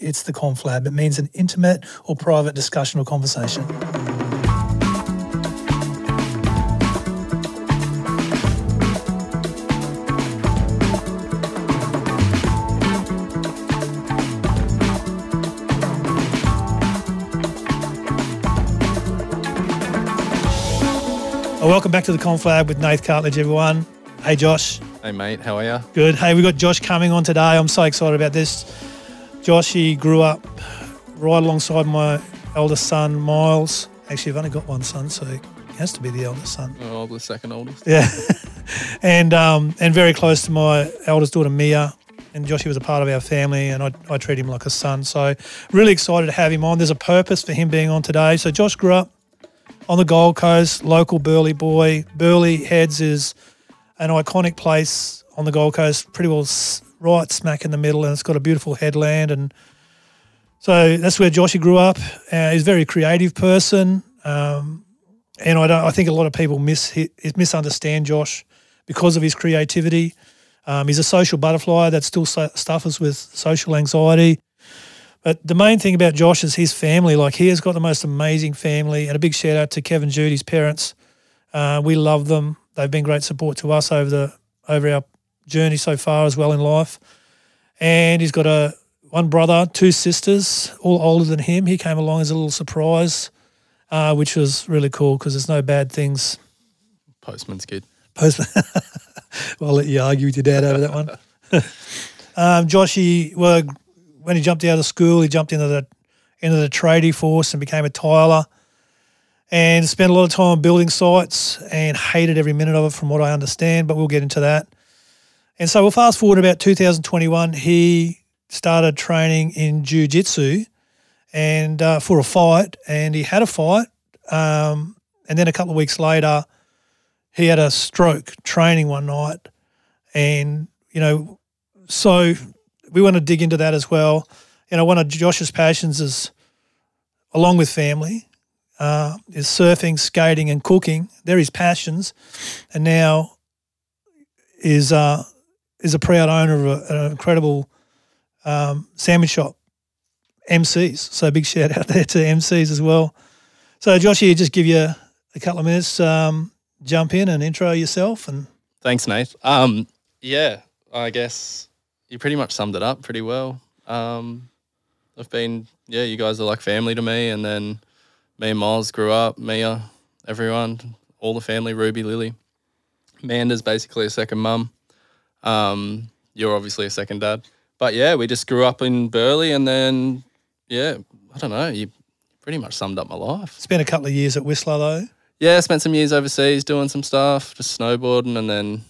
It's the Conflab. It means an intimate or private discussion or conversation. Welcome back to the Conflab with Nath Cartledge, everyone. Hey, Josh. Hey, mate. How are you? Good. Hey, we got Josh Cumming on today. I'm so excited about this. Josh, he grew up right alongside my eldest son, Miles. Actually, I've only got one son, so he has to be the eldest son. Oh, the second oldest. Yeah. and very close to my eldest daughter, Mia. And Josh, he was a part of our family, and I treat him like a son. So really excited to have him on. There's a purpose for him being on today. So Josh grew up on the Gold Coast, local Burleigh boy. Burleigh Heads is an iconic place on the Gold Coast, pretty well right smack in the middle, and it's got a beautiful headland. And so that's where Joshy grew up. He's a very creative person, and I think a lot of people misunderstand Josh because of his creativity. He's a social butterfly that still suffers with social anxiety. But the main thing about Josh is his family. Like, he has got the most amazing family, and a big shout out to Kevin Judy's parents. We love them. They've been great support to us over our journey so far as well in life. And he's got one brother, two sisters, all older than him. He came along as a little surprise, which was really cool because there's no bad things. Postman's kid. Postman. Well, I'll let you argue with your dad over that one. Joshy, well, when he jumped out of school, he jumped into the tradie force and became a tiler, and spent a lot of time on building sites and hated every minute of it, from what I understand. But we'll get into that. And so we'll fast forward about 2021. He started training in jiu-jitsu and for a fight, and he had a fight. And then a couple of weeks later, he had a stroke training one night, and so. We want to dig into that as well. One of Josh's passions is, along with family, is surfing, skating and cooking. They're his passions. And now is a proud owner of an incredible sandwich shop, MCs. So big shout out there to MCs as well. So Josh, here, just give you a couple of minutes, jump in and intro yourself. And thanks, Nath. Yeah, I guess you pretty much summed it up pretty well. You guys are like family to me. And then me and Miles grew up, Mia, everyone, all the family, Ruby, Lily. Amanda's basically a second mum. You're obviously a second dad. But, yeah, we just grew up in Burleigh, and then, yeah, I don't know, you pretty much summed up my life. Spent a couple of years at Whistler though. Yeah, spent some years overseas doing some stuff, just snowboarding, and then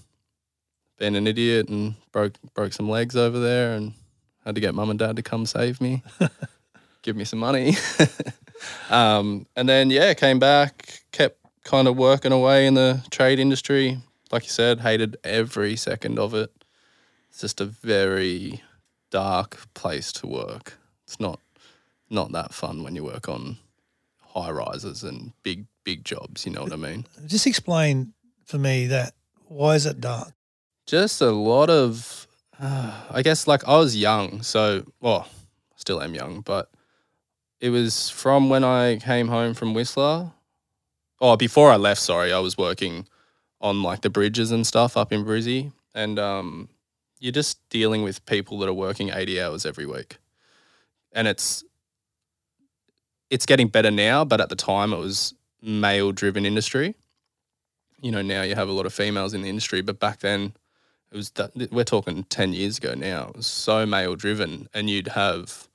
been an idiot and broke some legs over there, and had to get mum and dad to come save me, give me some money. And then, yeah, came back, kept kind of working away in the trade industry. Like you said, hated every second of it. It's just a very dark place to work. It's not that fun when you work on high rises and big jobs, you know what I mean? Just explain for me that, why is it dark? Just a lot of, I guess, like, I was young, so, well, still am young, but it was from when I came home from Whistler. Oh, before I left, sorry, I was working on, like, the bridges and stuff up in Brizzy, and you're just dealing with people that are working 80 hours every week. And it's getting better now, but at the time it was male-driven industry. Now you have a lot of females in the industry, but back then, it was we're talking 10 years ago now. It was so male-driven, and you'd have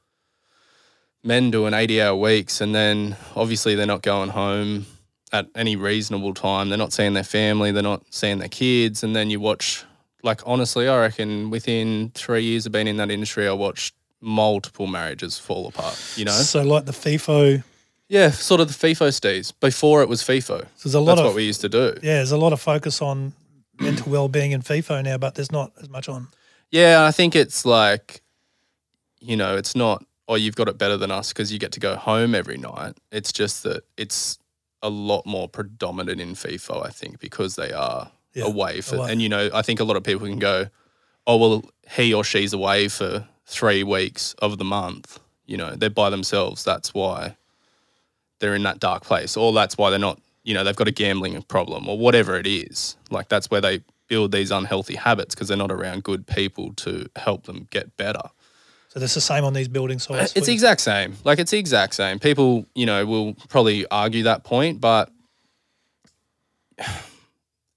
men doing 80-hour weeks, and then obviously they're not going home at any reasonable time. They're not seeing their family. They're not seeing their kids. And then you watch, like, honestly, I reckon within 3 years of being in that industry, I watched multiple marriages fall apart, So like the FIFO. Yeah, sort of the FIFO steez. Before it was FIFO. So there's a lot That's what we used to do. Yeah, there's a lot of focus on mental well-being in FIFO now, but there's not as much on. Yeah, I think it's like, it's not, oh, you've got it better than us because you get to go home every night. It's just that it's a lot more predominant in FIFO, I think, because they are away. And, I think a lot of people can go, oh, well, he or she's away for 3 weeks of the month, you know, they're by themselves. That's why they're in that dark place, or that's why they're not, you know, they've got a gambling problem or whatever it is. Like, that's where they build these unhealthy habits because they're not around good people to help them get better. So that's the same on these building sites? It's the exact same. Like, it's the exact same. People, you know, will probably argue that point, but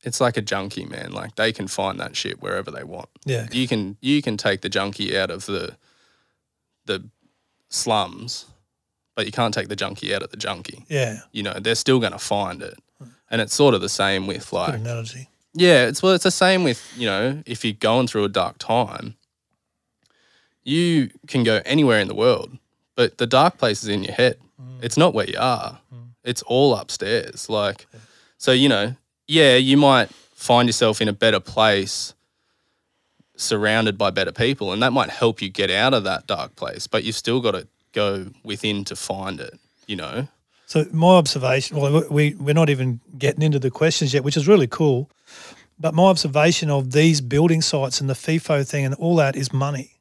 it's like a junkie, man. Like, they can find that shit wherever they want. Yeah. You can take the junkie out of the slums, but you can't take the junkie out of the junkie. Yeah. You know, they're still going to find it. And it's sort of the same with, like, good analogy. Yeah, it's the same with, you know, if you're going through a dark time, you can go anywhere in the world, but the dark place is in your head. Mm. It's not where you are. Mm. It's all upstairs. Like, yeah. So, you know, yeah, you might find yourself in a better place surrounded by better people, and that might help you get out of that dark place, but you've still got to go within to find it, you know. So my observation, well, we're not even getting into the questions yet, which is really cool, but my observation of these building sites and the FIFO thing and all that is money.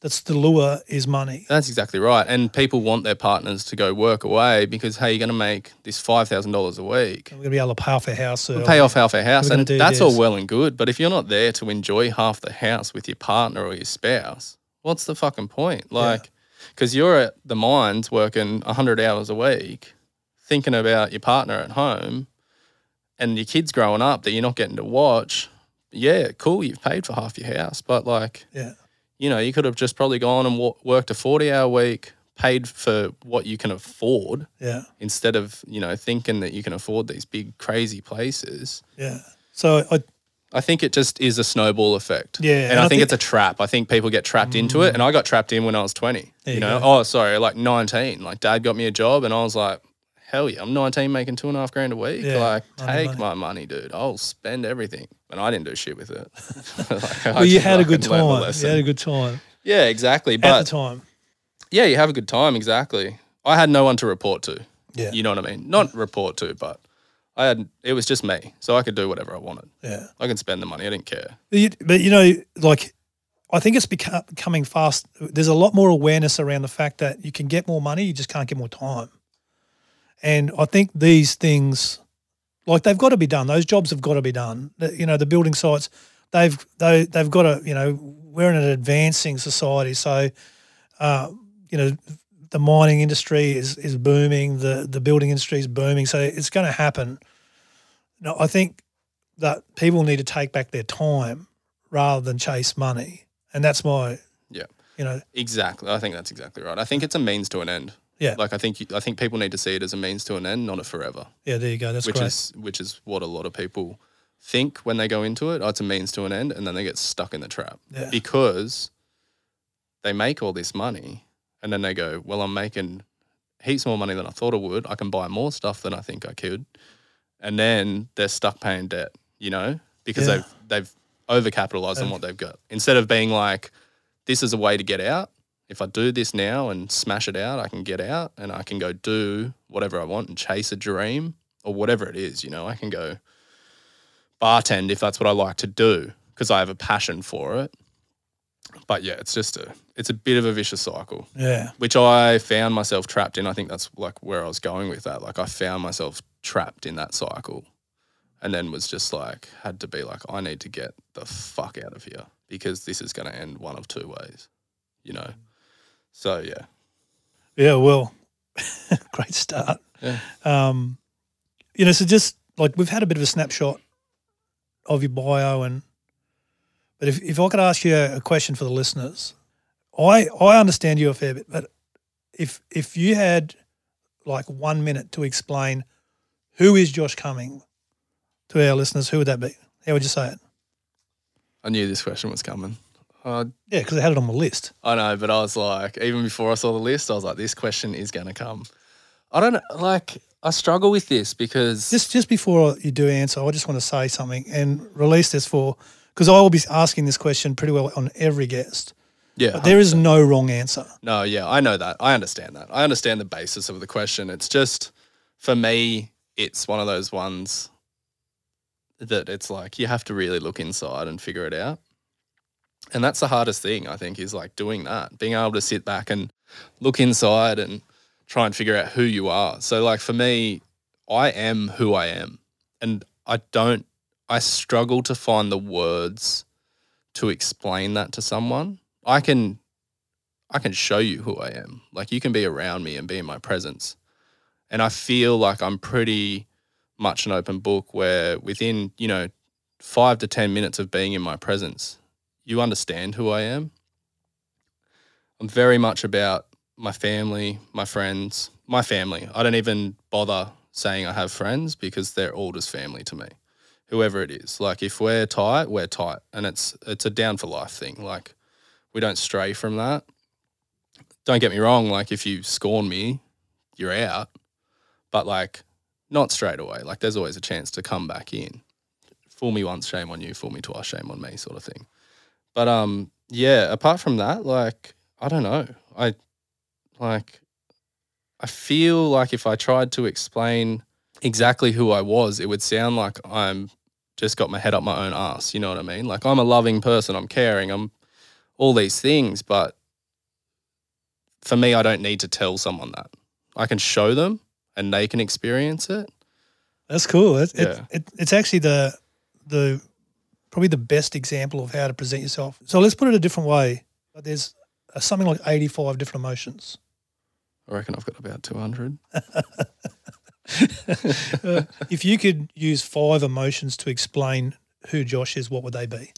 That's the lure, is money. That's exactly right. And people want their partners to go work away because, hey, you're going to make this $5,000 a week. And we're going to be able to pay off our house. We'll pay off half our house, and that's all well and good. But if you're not there to enjoy half the house with your partner or your spouse, what's the fucking point? Like, because you're at the mines working 100 hours a week, thinking about your partner at home and your kids growing up that you're not getting to watch. Yeah, cool, you've paid for half your house, but, like, yeah. You know, you could have just probably gone and worked a 40-hour week, paid for what you can afford, yeah, instead of, you know, thinking that you can afford these big, crazy places. Yeah. So I think it just is a snowball effect. Yeah. And I think it's a trap. I think people get trapped into it, and I got trapped in when I was 20. You know, like 19. Like, Dad got me a job, and I was like, hell yeah, I'm 19 making $2,500 a week. Yeah, like, take my money, dude. I'll spend everything. And I didn't do shit with it. Like, well, you had a good time. You had a good time. Yeah, exactly. But at the time. Yeah, you have a good time, exactly. I had no one to report to. Yeah. You know what I mean? Not report to, but it was just me. So I could do whatever I wanted. Yeah. I could spend the money. I didn't care. But, you know, like, I think it's becoming fast. There's a lot more awareness around the fact that you can get more money, you just can't get more time. And I think these things, like, they've got to be done. Those jobs have got to be done. You know, the building sites, they've got to, you know, we're in an advancing society. So, you know, the mining industry is booming. The building industry is booming. So it's going to happen. Now, I think that people need to take back their time rather than chase money. And that's my, you know. Exactly. I think that's exactly right. I think it's a means to an end. Yeah, like, I think people need to see it as a means to an end, not a forever. Yeah, there you go. That's great. Which is what a lot of people think when they go into it. Oh, it's a means to an end, and then they get stuck in the trap because they make all this money, and then they go, "Well, I'm making heaps more money than I thought I would. I can buy more stuff than I think I could," and then they're stuck paying debt, you know, because they've overcapitalized on what they've got, instead of being like, "This is a way to get out. If I do this now and smash it out, I can get out and I can go do whatever I want and chase a dream," or whatever it is, you know. I can go bartend if that's what I like to do because I have a passion for it. But, yeah, it's just it's a bit of a vicious cycle, which I found myself trapped in. I think that's, like, where I was going with that. Like, I found myself trapped in that cycle and then was just, like, had to be like, I need to get the fuck out of here because this is going to end one of two ways, you know. So, yeah. Yeah, well, great start. Yeah. You know, so just, like, we've had a bit of a snapshot of your bio, but if I could ask you a question for the listeners, I understand you a fair bit, but if you had, like, 1 minute to explain who is Josh Cumming to our listeners, who would that be? How would you say it? I knew this question was coming. Yeah, because I had it on my list. I know, but I was like, even before I saw the list, I was like, this question is going to come. I don't know, like, I struggle with this because... Just before you do answer, I just want to say something and release this because I will be asking this question pretty well on every guest. Yeah. But there is no wrong answer. No, yeah, I know that. I understand that. I understand the basis of the question. It's just, for me, it's one of those ones that it's like, you have to really look inside and figure it out. And that's the hardest thing, I think, is like doing that, being able to sit back and look inside and try and figure out who you are. So like for me, I am who I am, and I struggle to find the words to explain that to someone. I can show you who I am. Like you can be around me and be in my presence. And I feel like I'm pretty much an open book where within, 5 to 10 minutes of being in my presence, you understand who I am. I'm very much about my family, my friends, my family. I don't even bother saying I have friends because they're all just family to me, whoever it is. Like if we're tight, we're tight. And it's a down for life thing. Like we don't stray from that. Don't get me wrong, like if you scorn me, you're out. But like not straight away. Like there's always a chance to come back in. Fool me once, shame on you. Fool me twice, shame on me, sort of thing. But yeah, apart from that, like I don't know. I feel like if I tried to explain exactly who I was, it would sound like I'm just got my head up my own ass, you know what I mean? Like I'm a loving person, I'm caring, I'm all these things, but for me, I don't need to tell someone that. I can show them and they can experience it. That's cool. It's actually the probably the best example of how to present yourself. So let's put it a different way. There's something like 85 different emotions. I reckon I've got about 200. If you could use 5 emotions to explain who Josh is, what would they be?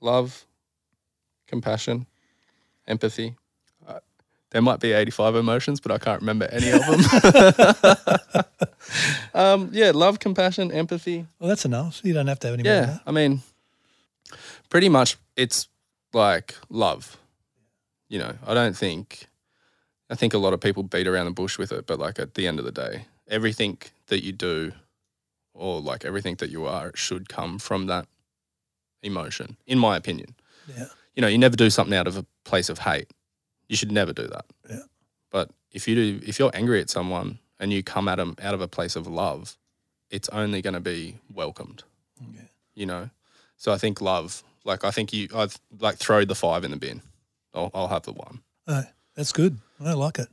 Love, compassion, empathy. There might be 85 emotions, but I can't remember any of them. Yeah, love, compassion, empathy. Well, that's enough. You don't have to have any more than that. I mean, pretty much it's like love. I think a lot of people beat around the bush with it, but like at the end of the day, everything that you do or like everything that you are, it should come from that emotion, in my opinion. Yeah. You never do something out of a place of hate. You should never do that. Yeah. But if you're angry at someone and you come at them out of a place of love, it's only going to be welcomed. Yeah. So I think love, like I think I've like throw the 5 in the bin. I'll have the 1. Oh, that's good. I like it.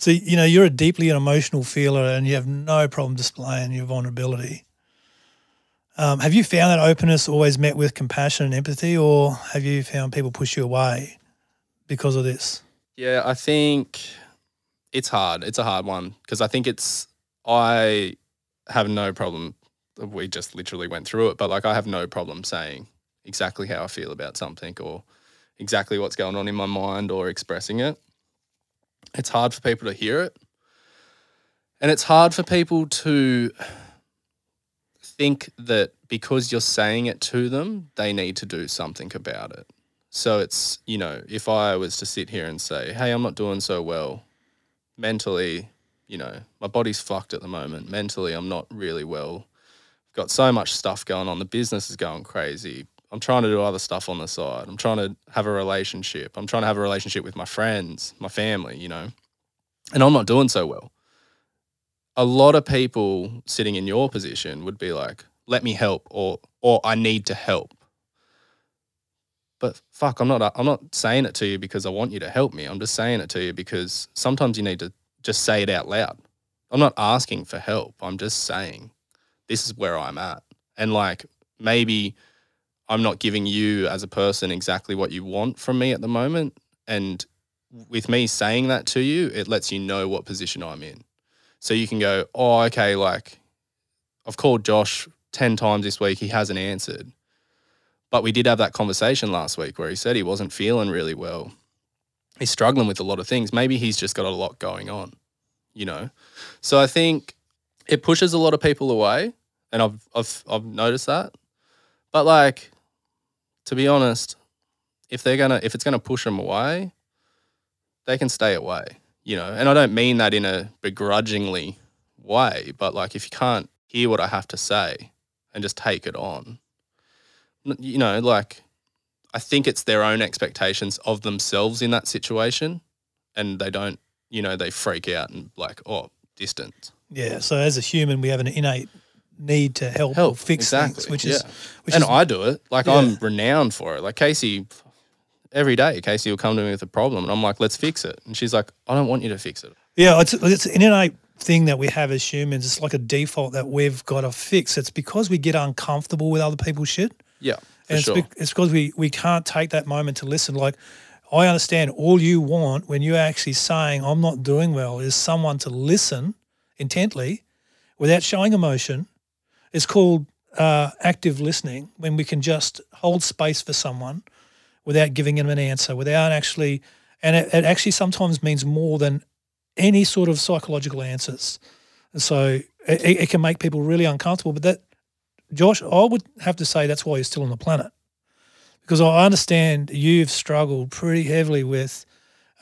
So, you're a deeply an emotional feeler and you have no problem displaying your vulnerability. Have you found that openness always met with compassion and empathy, or have you found people push you away because of this? Yeah, I think it's hard. It's a hard one because I have no problem. We just literally went through it, but like I have no problem saying exactly how I feel about something or exactly what's going on in my mind or expressing it. It's hard for people to hear it, and it's hard for people to think that because you're saying it to them, they need to do something about it. So it's, if I was to sit here and say, hey, I'm not doing so well mentally, my body's fucked at the moment. Mentally, I'm not really well. I've got so much stuff going on. The business is going crazy. I'm trying to do other stuff on the side. I'm trying to have a relationship. I'm trying to have a relationship with my friends, my family, and I'm not doing so well. A lot of people sitting in your position would be like, let me help or I need to help. But fuck, I'm not saying it to you because I want you to help me. I'm just saying it to you because sometimes you need to just say it out loud. I'm not asking for help. I'm just saying this is where I'm at. And like maybe I'm not giving you as a person exactly what you want from me at the moment. And with me saying that to you, it lets you know what position I'm in. So you can go, oh, okay, like I've called Josh 10 times this week. He hasn't answered. But we did have that conversation last week where he said he wasn't feeling really well. He's struggling with a lot of things. Maybe he's just got a lot going on, So I think it pushes a lot of people away, and I've noticed that. But like, to be honest, if it's gonna push them away, they can stay away, And I don't mean that in a begrudgingly way, but like if you can't hear what I have to say and just take it on, like I think it's their own expectations of themselves in that situation, and they don't, they freak out and like, oh, distance. Yeah. So as a human, we have an innate need to help or fix things, which is which and is, I do it. Like I'm renowned for it. Like Casey, every day Casey will come to me with a problem and I'm like, let's fix it. And she's like, I don't want you to fix it. Yeah, it's an innate thing that we have as humans. It's like a default that we've got to fix. It's because we get uncomfortable with other people's shit. Yeah, and it's because we can't take that moment to listen. Like, I understand all you want when you're actually saying I'm not doing well is someone to listen intently without showing emotion. It's called active listening, when we can just hold space for someone without giving them an answer, without actually – and it actually sometimes means more than any sort of psychological answers. And so it can make people really uncomfortable. But that, Josh, I would have to say that's why you're still on the planet, because I understand you've struggled pretty heavily with,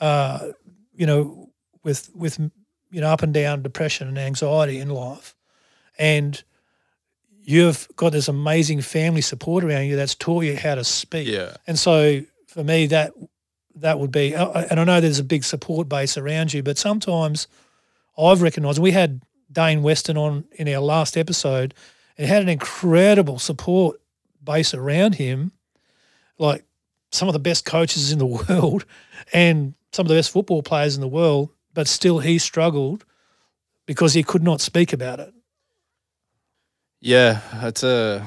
you know, up and down depression and anxiety in life. And you've got this amazing family support around you that's taught you how to speak. Yeah. And so for me, that would be – and I know there's a big support base around you, but sometimes I've recognised – we had Dane Weston on in our last episode and had an incredible support base around him, like some of the best coaches in the world and some of the best football players in the world, but still he struggled because he could not speak about it. Yeah, it's a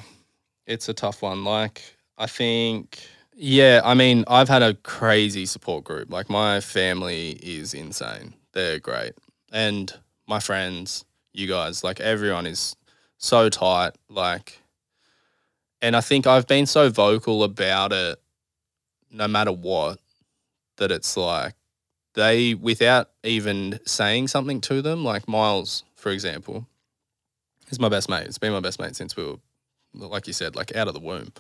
tough one. Like, I think, yeah, I mean, I've had a crazy support group. Like, my family is insane. They're great. And my friends, you guys, like, everyone is so tight, like. And I think I've been so vocal about it no matter what, that it's like they, without even saying something to them, like Miles, for example, is my best mate. It's been my best mate since we were, like you said, like out of the womb.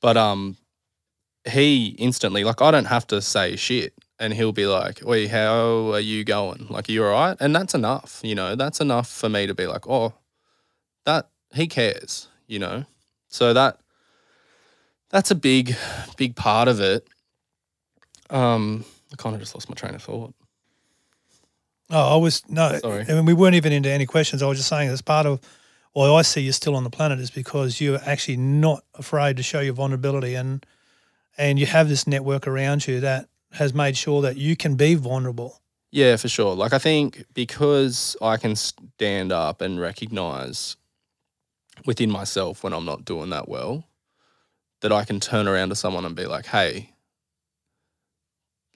But he instantly, like, I don't have to say shit and he'll be like, "Oi, how are you going? Like, are you all right?" And that's enough, you know. That's enough for me to be like, oh, that he cares, you know. So that's a big part of it. I kind of just lost my train of thought. Oh, I was – no. Sorry. I mean, we weren't even into any questions. I was just saying that's part of why I see you're still on the planet is because you're actually not afraid to show your vulnerability, and you have this network around you that has made sure that you can be vulnerable. Yeah, for sure. Like, I think because I can stand up and recognise – within myself when I'm not doing that well, that I can turn around to someone and be like, hey,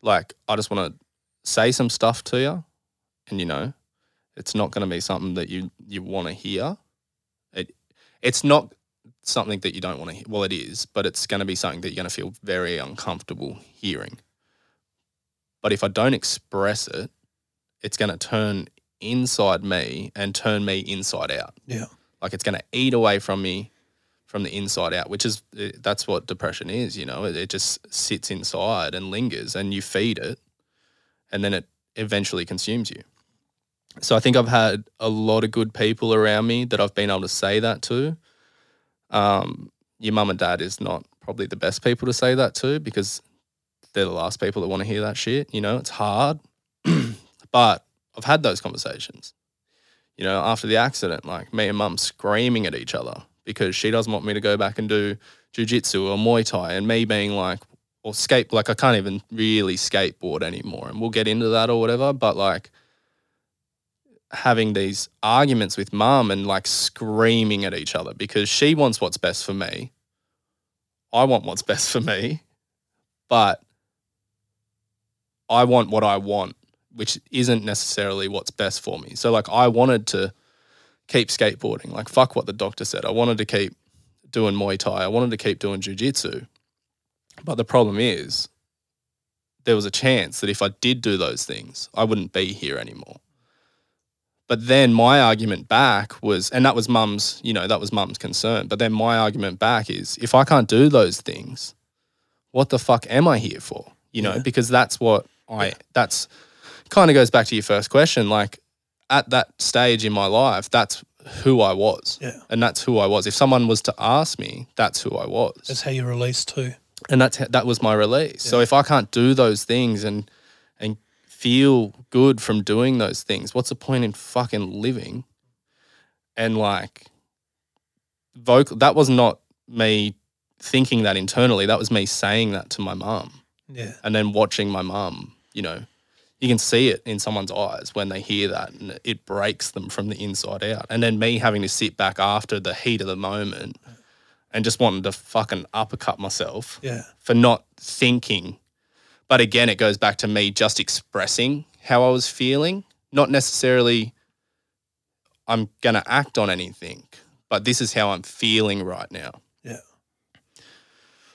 like, I just want to say some stuff to you, and, you know, it's not going to be something that you want to hear. It's not something that you don't want to hear. Well, it is, but it's going to be something that you're going to feel very uncomfortable hearing. But if I don't express it, it's going to turn inside me and turn me inside out. Yeah. Like, it's going to eat away from me from the inside out, which is, that's what depression is, you know. It just sits inside and lingers, and you feed it, and then it eventually consumes you. So I think I've had a lot of good people around me that I've been able to say that to. Your mum and dad is not probably the best people to say that to, because they're the last people that want to hear that shit, you know. It's hard. But I've had those conversations. You know, after the accident, like, me and mum screaming at each other because she doesn't want me to go back and do jiu-jitsu or Muay Thai, and me being like, or skate, like, I can't even really skateboard anymore, and we'll get into that or whatever. But, like, having these arguments with mum and, like, screaming at each other because she wants what's best for me. I want what's best for me, but I want what I want, which isn't necessarily what's best for me. So, like, I wanted to keep skateboarding. Like, fuck what the doctor said. I wanted to keep doing Muay Thai. I wanted to keep doing jiu-jitsu. But the problem is, there was a chance that if I did do those things, I wouldn't be here anymore. But then my argument back was, and that was mum's, you know, that was mum's concern. But then my argument back is, if I can't do those things, what the fuck am I here for? You know, because that's what that's... kind of goes back to your first question. Like, at that stage in my life, that's who I was. Yeah. And that's who I was. If someone was to ask me, that's who I was. That's how you release too. And that was my release. Yeah. So if I can't do those things and feel good from doing those things, what's the point in fucking living? And, like, vocal, that was not me thinking that internally. That was me saying that to my mum. Yeah. And then watching my mum, you know, you can see it in someone's eyes when they hear that, and it breaks them from the inside out. And then me having to sit back after the heat of the moment and just wanting to fucking uppercut myself for not thinking. But again, it goes back to me just expressing how I was feeling, not necessarily I'm going to act on anything, but this is how I'm feeling right now. Yeah.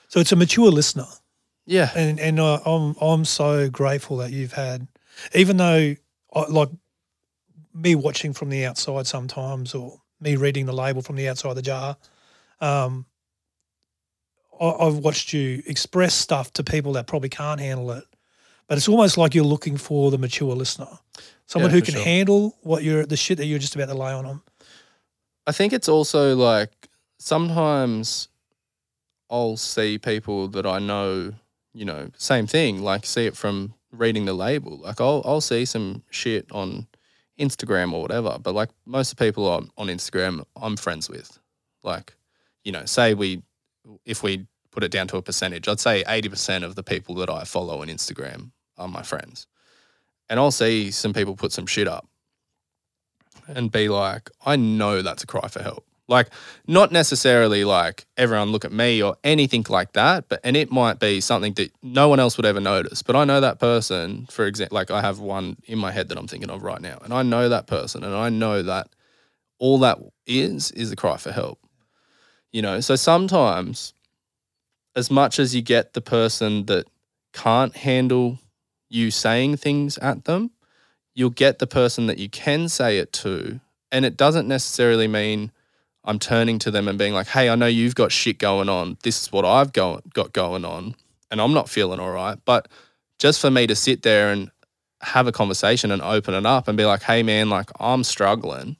So it's a mature listener. Yeah. And I'm so grateful that you've had, even though, like, me watching from the outside sometimes, or me reading the label from the outside the jar, I've watched you express stuff to people that probably can't handle it. But it's almost like you're looking for the mature listener, someone who can handle what you're, the shit that you're just about to lay on them. I think it's also like sometimes I'll see people that I know, you know, same thing, like see it from reading the label. Like I'll see some shit on Instagram or whatever, but like most of the people on Instagram I'm friends with. Like, you know, say if we put it down to a percentage, I'd say 80% of the people that I follow on Instagram are my friends. And I'll see some people put some shit up and be like, I know that's a cry for help. Like, not necessarily like everyone look at me or anything like that, but and it might be something that no one else would ever notice. But I know that person, for example, like I have one in my head that I'm thinking of right now, and I know that person, and I know that all that is a cry for help. You know, so sometimes as much as you get the person that can't handle you saying things at them, you'll get the person that you can say it to, and it doesn't necessarily mean I'm turning to them and being like, hey, I know you've got shit going on. This is what I've got going on and I'm not feeling all right. But just for me to sit there and have a conversation and open it up and be like, hey, man, like I'm struggling,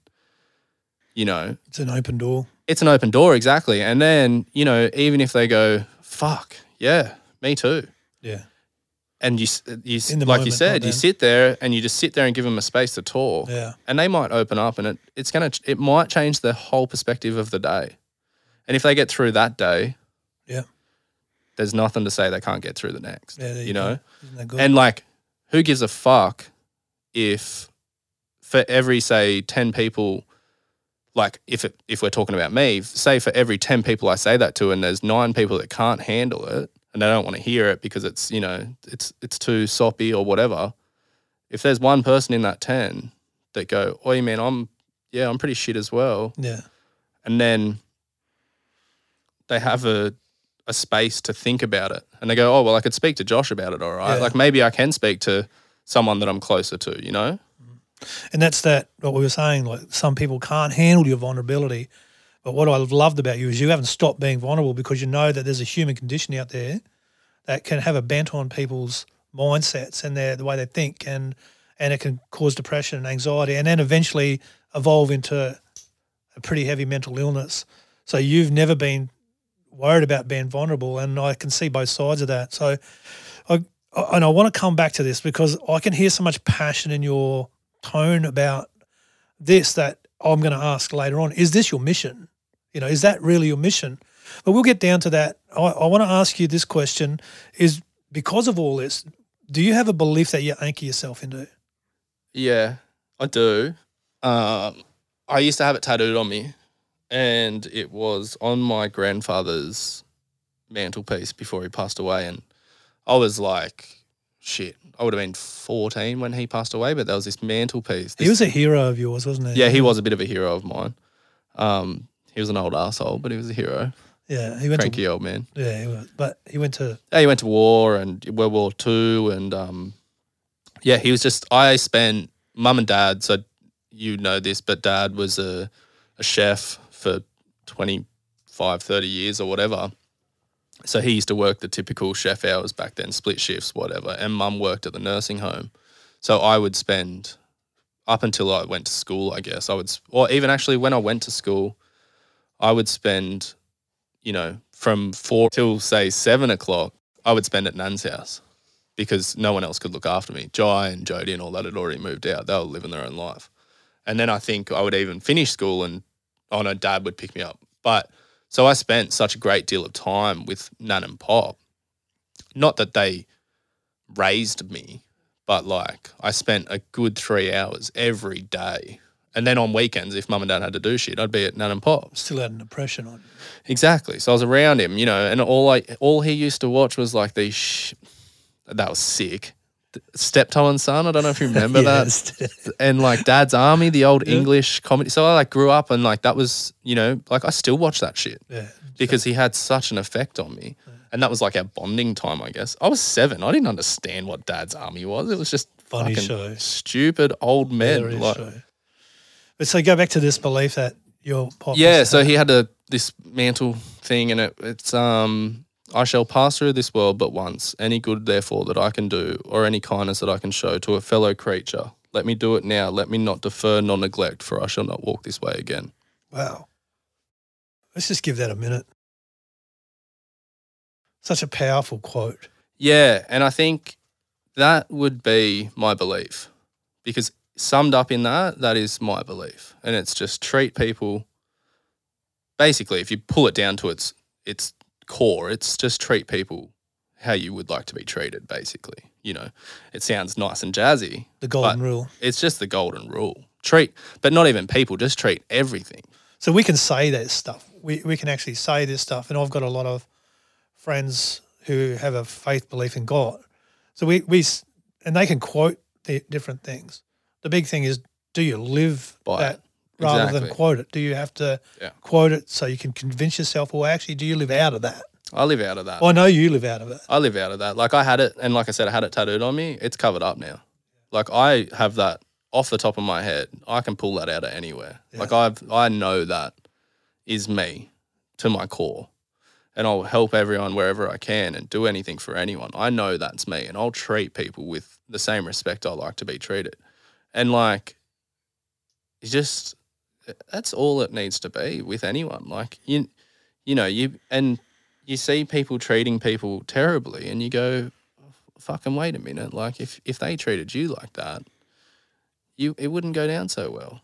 you know. It's an open door. It's an open door, exactly. And then, you know, even if they go, fuck, yeah, me too. Yeah. And you like moment, you said, you sit there and you just sit there and give them a space to talk. Yeah. And they might open up, and it might change the whole perspective of the day. And if they get through that day, yeah, there's nothing to say they can't get through the next. Yeah, you know? Isn't that good? And like, who gives a fuck if for every, say, 10 people, like if we're talking about me, say for every 10 people I say that to, and there's 9 people that can't handle it, and they don't want to hear it because it's, you know, it's too soppy or whatever. If there's one person in that 10 that go, oh, you mean I'm pretty shit as well. Yeah. And then they have a space to think about it, and they go, oh, well, I could speak to Josh about it, all right. Yeah. Like maybe I can speak to someone that I'm closer to, you know? And that's what we were saying, like some people can't handle your vulnerability. But what I've loved about you is you haven't stopped being vulnerable, because you know that there's a human condition out there that can have a bent on people's mindsets and the way they think, and it can cause depression and anxiety, and then eventually evolve into a pretty heavy mental illness. So you've never been worried about being vulnerable, and I can see both sides of that. So I want to come back to this, because I can hear so much passion in your tone about this that I'm going to ask later on, is this your mission? You know, is that really your mission? But we'll get down to that. I want to ask you this question, is because of all this, do you have a belief that you anchor yourself into? Yeah, I do. I used to have it tattooed on me, and it was on my grandfather's mantelpiece before he passed away. And I was like, shit, I would have been 14 when he passed away, but there was this mantelpiece. He was a hero of yours, wasn't he? Yeah, he was a bit of a hero of mine. He was an old asshole, but he was a hero. Yeah, he went cranky old man. Yeah, he was. But he went to he went to war, and World War II, and he was just. I spent mum and dad. So you know this, but dad was a chef for 25, 30 years or whatever. So he used to work the typical chef hours back then, split shifts, whatever. And mum worked at the nursing home, so I would spend up until I went to school, I guess. I would, or even actually when I went to school, I would spend, you know, from 4 till, say, 7 o'clock, I would spend at Nan's house because no one else could look after me. Jai and Jodie and all that had already moved out. They were living their own life. And then I think I would even finish school and, oh no, Dad would pick me up. But so I spent such a great deal of time with Nan and Pop. Not that they raised me, but like I spent a good 3 hours every day. And then on weekends, if mum and dad had to do shit, I'd be at Nan and Pop. Still had an impression on you. Exactly. So I was around him, you know, and all he used to watch was like these that was sick. Steptoe and Son, I don't know if you remember that. And like Dad's Army, the old English comedy. So I like grew up and like that was, you know, like I still watch that shit. Yeah. Because he had such an effect on me. Yeah. And that was like our bonding time, I guess. I was 7. I didn't understand what Dad's Army was. It was just funny show. Stupid old men. Like, show. But so go back to this belief that your pop. Yeah, so he had this mantle thing, and it's I shall pass through this world but once. Any good, therefore, that I can do, or any kindness that I can show to a fellow creature, let me do it now. Let me not defer, nor neglect, for I shall not walk this way again. Wow. Let's just give that a minute. Such a powerful quote. Yeah, and I think that would be my belief, because summed up in that is my belief. And it's just treat people, basically, if you pull it down to its core, it's just treat people how you would like to be treated, basically. You know, it sounds nice and jazzy. The golden rule. It's just the golden rule. Treat, but not even people, just treat everything. So we can say that stuff. We can actually say this stuff. And I've got a lot of friends who have a faith belief in God. So we and they can quote the different things. The big thing is, do you live by that rather than quote it? Do you have to quote it so you can convince yourself, or actually, do you live out of that? I live out of that. Well, I know you live out of it. I live out of that. Like I had it, and like I said, I had it tattooed on me. It's covered up now. Like I have that off the top of my head. I can pull that out of anywhere. Yeah. Like I know that is me to my core, and I'll help everyone wherever I can and do anything for anyone. I know that's me, and I'll treat people with the same respect I like to be treated. And like, it's just, that's all it needs to be with anyone. Like, you see people treating people terribly, and you go, fucking wait a minute. Like if they treated you like that, it wouldn't go down so well.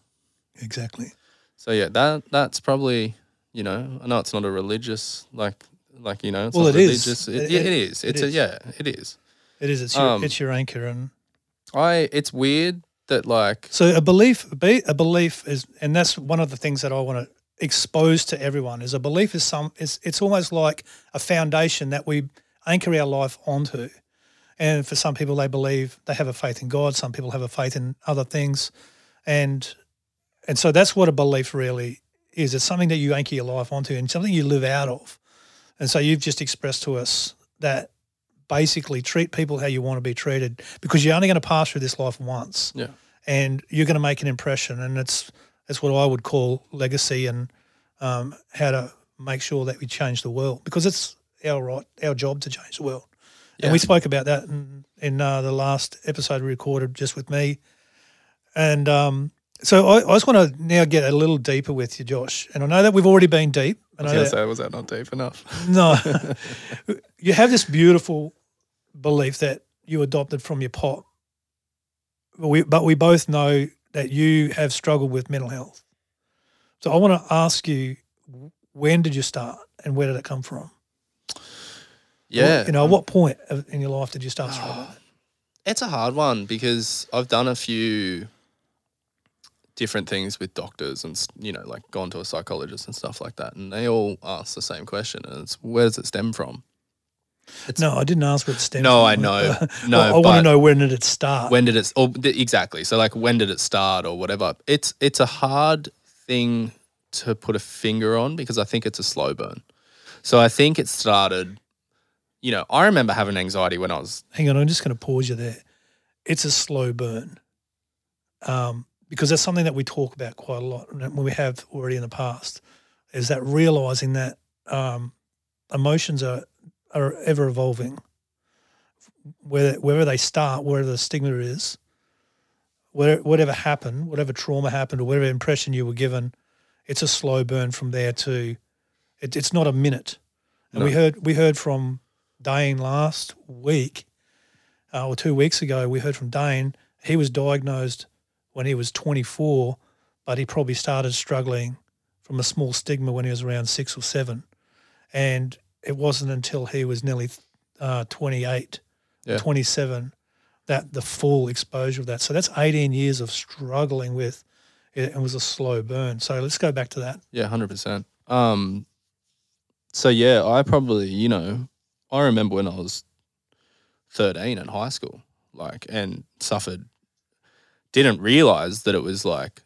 Exactly. So yeah, that's probably, you know, I know it's not a religious, like, you know, it's not religious. Well, it is. It is. It is. It's your anchor. And it's weird. That like so a belief is, and that's one of the things that I want to expose to everyone, is a belief is it's almost like a foundation that we anchor our life onto. And for some people, they believe they have a faith in God, some people have a faith in other things, and so that's what a belief really is. It's something that you anchor your life onto and something you live out of. And so you've just expressed to us that basically treat people how you want to be treated, because you're only going to pass through this life once, and you're going to make an impression. And it's what I would call legacy, and how to make sure that we change the world, because it's our job to change the world. Yeah. And we spoke about that in the last episode we recorded just with me. And so I just want to now get a little deeper with you, Josh. And I know that we've already been deep. I was going to say, was that not deep enough? No. You have this beautiful belief that you adopted from your pop, but we both know that you have struggled with mental health. So I want to ask you, when did you start, and where did it come from? Yeah. What, you know, at what point in your life did you start struggling? It's a hard one, because I've done a few different things with doctors and, you know, like gone to a psychologist and stuff like that, and they all ask the same question, and it's, where does it stem from? No, I didn't ask what it stemmed from. No, I know. No, well, I want to know, when did it start? When did it – exactly. So, like, when did it start or whatever? It's a hard thing to put a finger on, because I think it's a slow burn. So I think it started – you know, I remember having anxiety when I was – Hang on, I'm just going to pause you there. It's a slow burn, because that's something that we talk about quite a lot, and we have already in the past, is that realising that emotions are ever evolving, wherever they start, wherever the stigma is, whatever happened, whatever trauma happened, or whatever impression you were given, it's a slow burn from there to it's not a minute. And no. we heard from Dane last week, or 2 weeks ago, we heard from Dane. He was diagnosed when he was 24, but he probably started struggling from a small stigma when he was around 6 or 7. And it wasn't until he was nearly 28, yeah, 27, that the full exposure of that. So that's 18 years of struggling with it, and was a slow burn. So let's go back to that. Yeah, 100%. So, yeah, I probably, you know, I remember when I was 13 in high school, like, and suffered, didn't realise that it was like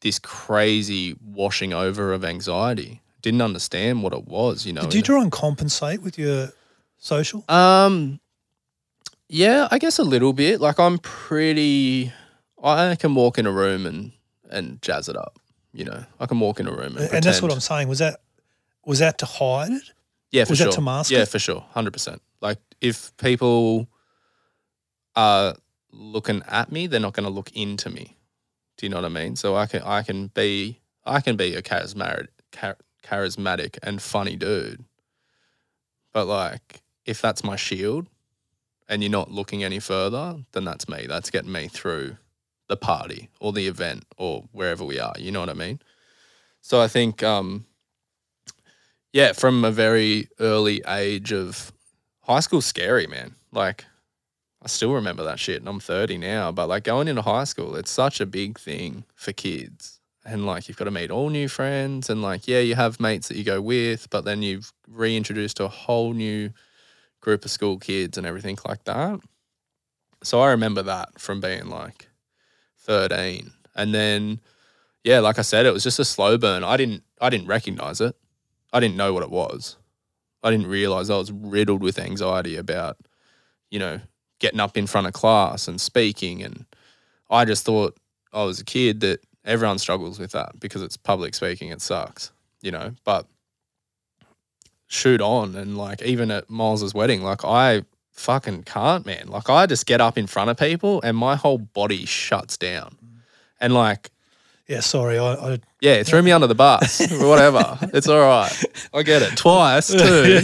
this crazy washing over of anxiety. Didn't understand what it was, you know. Did you try and compensate with your social? Yeah, I guess a little bit. Like, I can walk in a room and jazz it up, you know. I can walk in a room and pretend. That's what I'm saying. Was that to hide it? Yeah, for sure. Was that to mask it? Yeah, for sure, 100%. Like, if people are looking at me, they're not going to look into me. Do you know what I mean? So I can be a charismatic and funny dude, but like, if that's my shield and you're not looking any further, then that's me. That's getting me through the party or the event or wherever we are. You know what I mean? So I think, yeah, from a very early age of high school, scary, man. Like, I still remember that shit, and I'm 30 now, but like, going into high school, it's such a big thing for kids. And like, you've got to meet all new friends, and like, yeah, you have mates that you go with, but then you've reintroduced to a whole new group of school kids and everything like that. So I remember that from being like 13. And then, yeah, like I said, it was just a slow burn. I didn't recognize it. I didn't know what it was. I didn't realize I was riddled with anxiety about, you know, getting up in front of class and speaking. And I just thought I was a kid that everyone struggles with that because it's public speaking. It sucks, you know, but shoot on. And like, even at Miles's wedding, like, I fucking can't, man. Like, I just get up in front of people and my whole body shuts down. And like, yeah, sorry. Yeah, it threw me under the bus. Whatever. It's all right. I get it. Twice, too.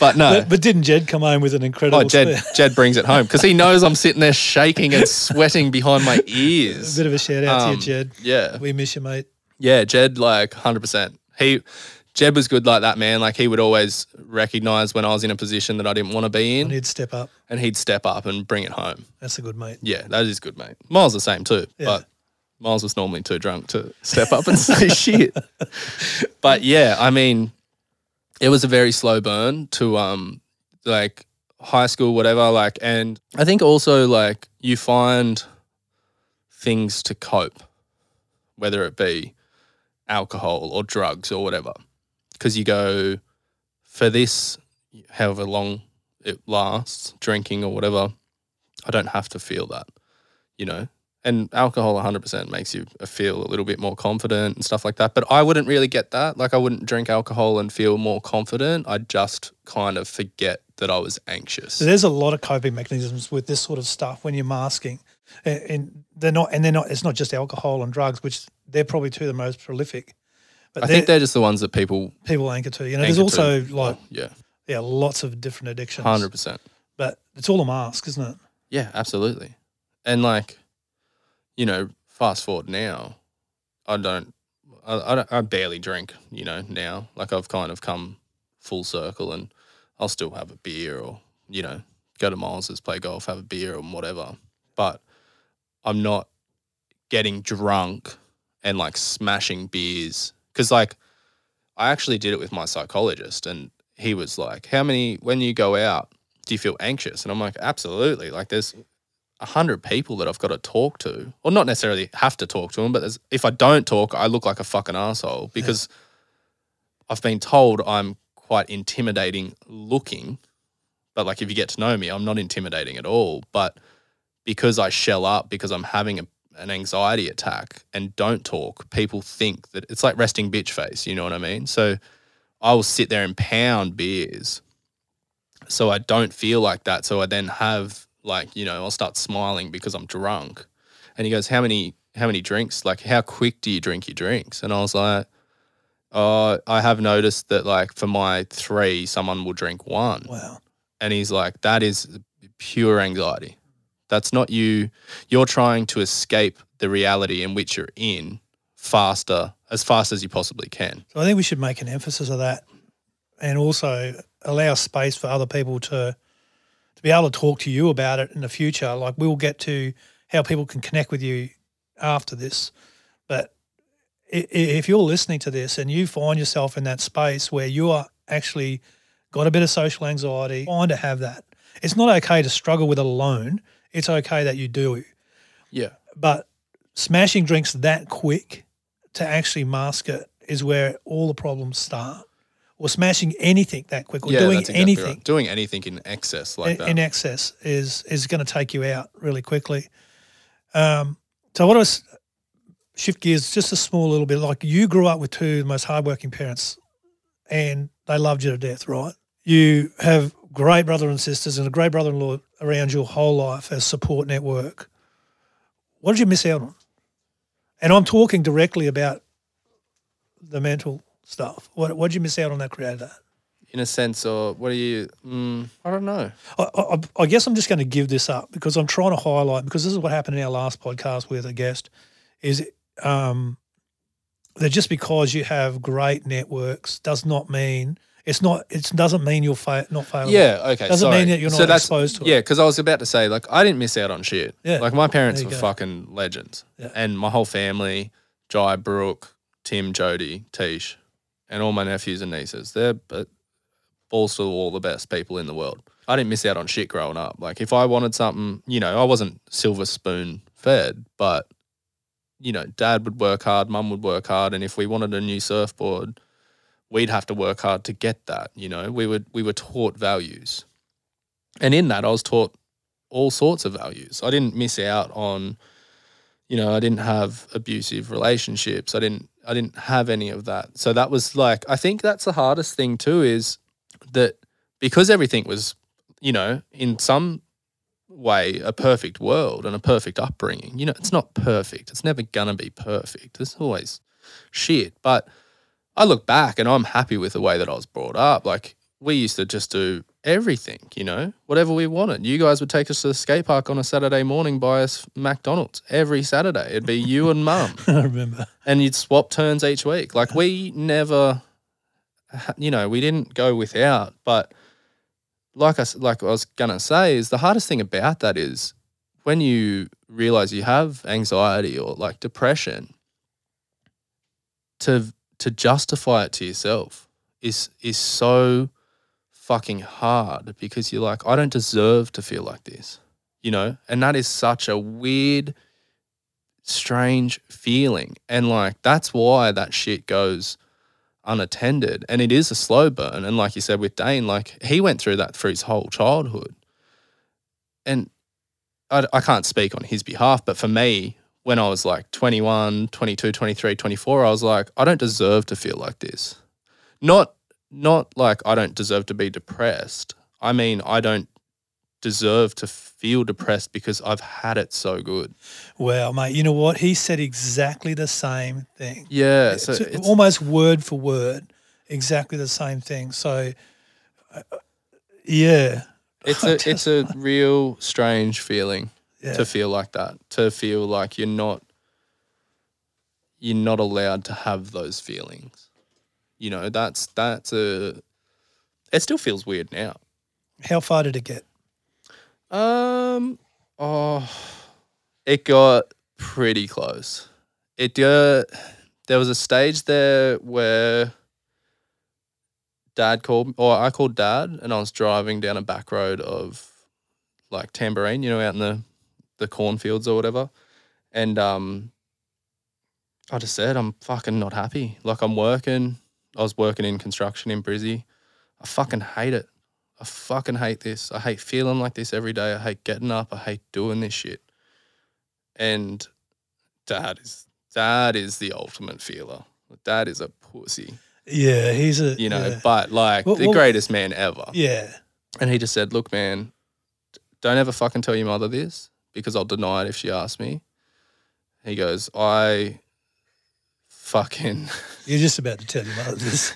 But no. But didn't Jed come home with an incredible... Oh, Jed brings it home because he knows I'm sitting there shaking and sweating behind my ears. A bit of a shout-out to you, Jed. Yeah. We miss you, mate. Yeah, Jed, like, 100%. Jed was good like that, man. Like, he would always recognise when I was in a position that I didn't want to be in. And he'd step up. And he'd step up and bring it home. That's a good mate. Yeah, that is good, mate. Miles the same, too, yeah. But... Miles was normally too drunk to step up and say shit. But, yeah, I mean, it was a very slow burn to, like, high school, whatever. Like, and I think also, like, you find things to cope, whether it be alcohol or drugs or whatever, because you go for this, however long it lasts, drinking or whatever, I don't have to feel that, you know. And alcohol 100% makes you feel a little bit more confident and stuff like that. But I wouldn't really get that. Like, I wouldn't drink alcohol and feel more confident. I just kind of forget that I was anxious. So there's a lot of coping mechanisms with this sort of stuff when you're masking. And it's not just alcohol and drugs, which they're probably two of the most prolific. But I think they're just the ones that people anchor to. You know, there's also like, yeah, lots of different addictions. 100%. But it's all a mask, isn't it? Yeah, absolutely. And like, you know, fast forward now, I barely drink, you know, now. Like, I've kind of come full circle, and I'll still have a beer or, you know, go to Miles's, play golf, have a beer and whatever. But I'm not getting drunk and like smashing beers. Cause like, I actually did it with my psychologist, and he was like, when you go out, do you feel anxious? And I'm like, absolutely. Like, there's 100 people that I've got to talk to, or not necessarily have to talk to them, but if I don't talk, I look like a fucking asshole because I've been told I'm quite intimidating looking, but like, if you get to know me, I'm not intimidating at all. But because I shell up, because I'm having an anxiety attack and don't talk, people think that it's like resting bitch face, you know what I mean? So I will sit there and pound beers so I don't feel like that. So I then have, like, you know, I'll start smiling because I'm drunk. And he goes, how many drinks? Like, how quick do you drink your drinks? And I was like, oh, I have noticed that, like, for my 3, someone will drink 1. Wow. And he's like, that is pure anxiety. That's not you. You're trying to escape the reality in which you're in faster as fast as you possibly can. So I think we should make an emphasis of that, and also allow space for other people to be able to talk to you about it in the future. Like, we'll get to how people can connect with you after this. But if you're listening to this and you find yourself in that space where you are actually got a bit of social anxiety, fine to have that. It's not okay to struggle with it alone. It's okay that you do. Yeah. But smashing drinks that quick to actually mask it is where all the problems start. Or smashing anything that quick, or doing anything. Right. Doing anything in excess like that. In excess is going to take you out really quickly. So what I was – shift gears just a small little bit. Like, you grew up with two of the most hardworking parents and they loved you to death, right? You have great brother and sisters and a great brother-in-law around your whole life as support network. What did you miss out on? And I'm talking directly about the mental stuff. What did you miss out on that created that? In a sense, or what are you? I don't know. I guess I'm just going to give this up because I'm trying to highlight, because this is what happened in our last podcast with a guest, is that just because you have great networks does not mean it doesn't mean you're not failing. Yeah, okay. Doesn't mean that you're not exposed to it. Yeah, because I was about to say, like, I didn't miss out on shit. Yeah. Like, my parents were fucking legends, and my whole family: Jai, Brooke, Tim, Jody, Teesh. And all my nephews and nieces, they're balls to all the best people in the world. I didn't miss out on shit growing up. Like, if I wanted something, you know, I wasn't silver spoon fed, but, you know, Dad would work hard, Mum would work hard, and if we wanted a new surfboard, we'd have to work hard to get that, you know. We were taught values. And in that, I was taught all sorts of values. I didn't miss out on, you know, I didn't have abusive relationships. I didn't have any of that. So that was like, I think that's the hardest thing too, is that because everything was, you know, in some way a perfect world and a perfect upbringing. You know, it's not perfect. It's never going to be perfect. It's always shit. But I look back and I'm happy with the way that I was brought up. Like, we used to just do everything, you know, whatever we wanted. You guys would take us to the skate park on a Saturday morning, buy us McDonald's every Saturday. It'd be you and Mum. I remember. And you'd swap turns each week. Like, we never, you know, we didn't go without. But like I was going to say, is the hardest thing about that is when you realise you have anxiety or like depression, to justify it to yourself is so fucking hard, because you're like, I don't deserve to feel like this, you know? And that is such a weird, strange feeling. And like, that's why that shit goes unattended. And it is a slow burn. And like you said with Dane, like, he went through that through his whole childhood. And I can't speak on his behalf, but for me, when I was like 21, 22, 23, 24, I was like, I don't deserve to feel like this. Not like I don't deserve to be depressed. I mean, I don't deserve to feel depressed because I've had it so good. Well, mate, you know what? He said exactly the same thing. Yeah. It's almost word for word, exactly the same thing. So, yeah. It's a real strange feeling to feel like that, to feel like you're not allowed to have those feelings. You know, it still feels weird now. How far did it get? It got pretty close. There was a stage there where Dad called, or I called Dad, and I was driving down a back road of like Tamborine, you know, out in the cornfields or whatever. And I just said, I'm fucking not happy. Like, I'm working. I was working in construction in Brizzy. I fucking hate it. I fucking hate this. I hate feeling like this every day. I hate getting up. I hate doing this shit. And Dad is the ultimate feeler. Dad is a pussy. Yeah, he's a, you know, but like the greatest man ever. Yeah. And he just said, look, man, don't ever fucking tell your mother this, because I'll deny it if she asks me. He goes, you're just about to tell your mother this.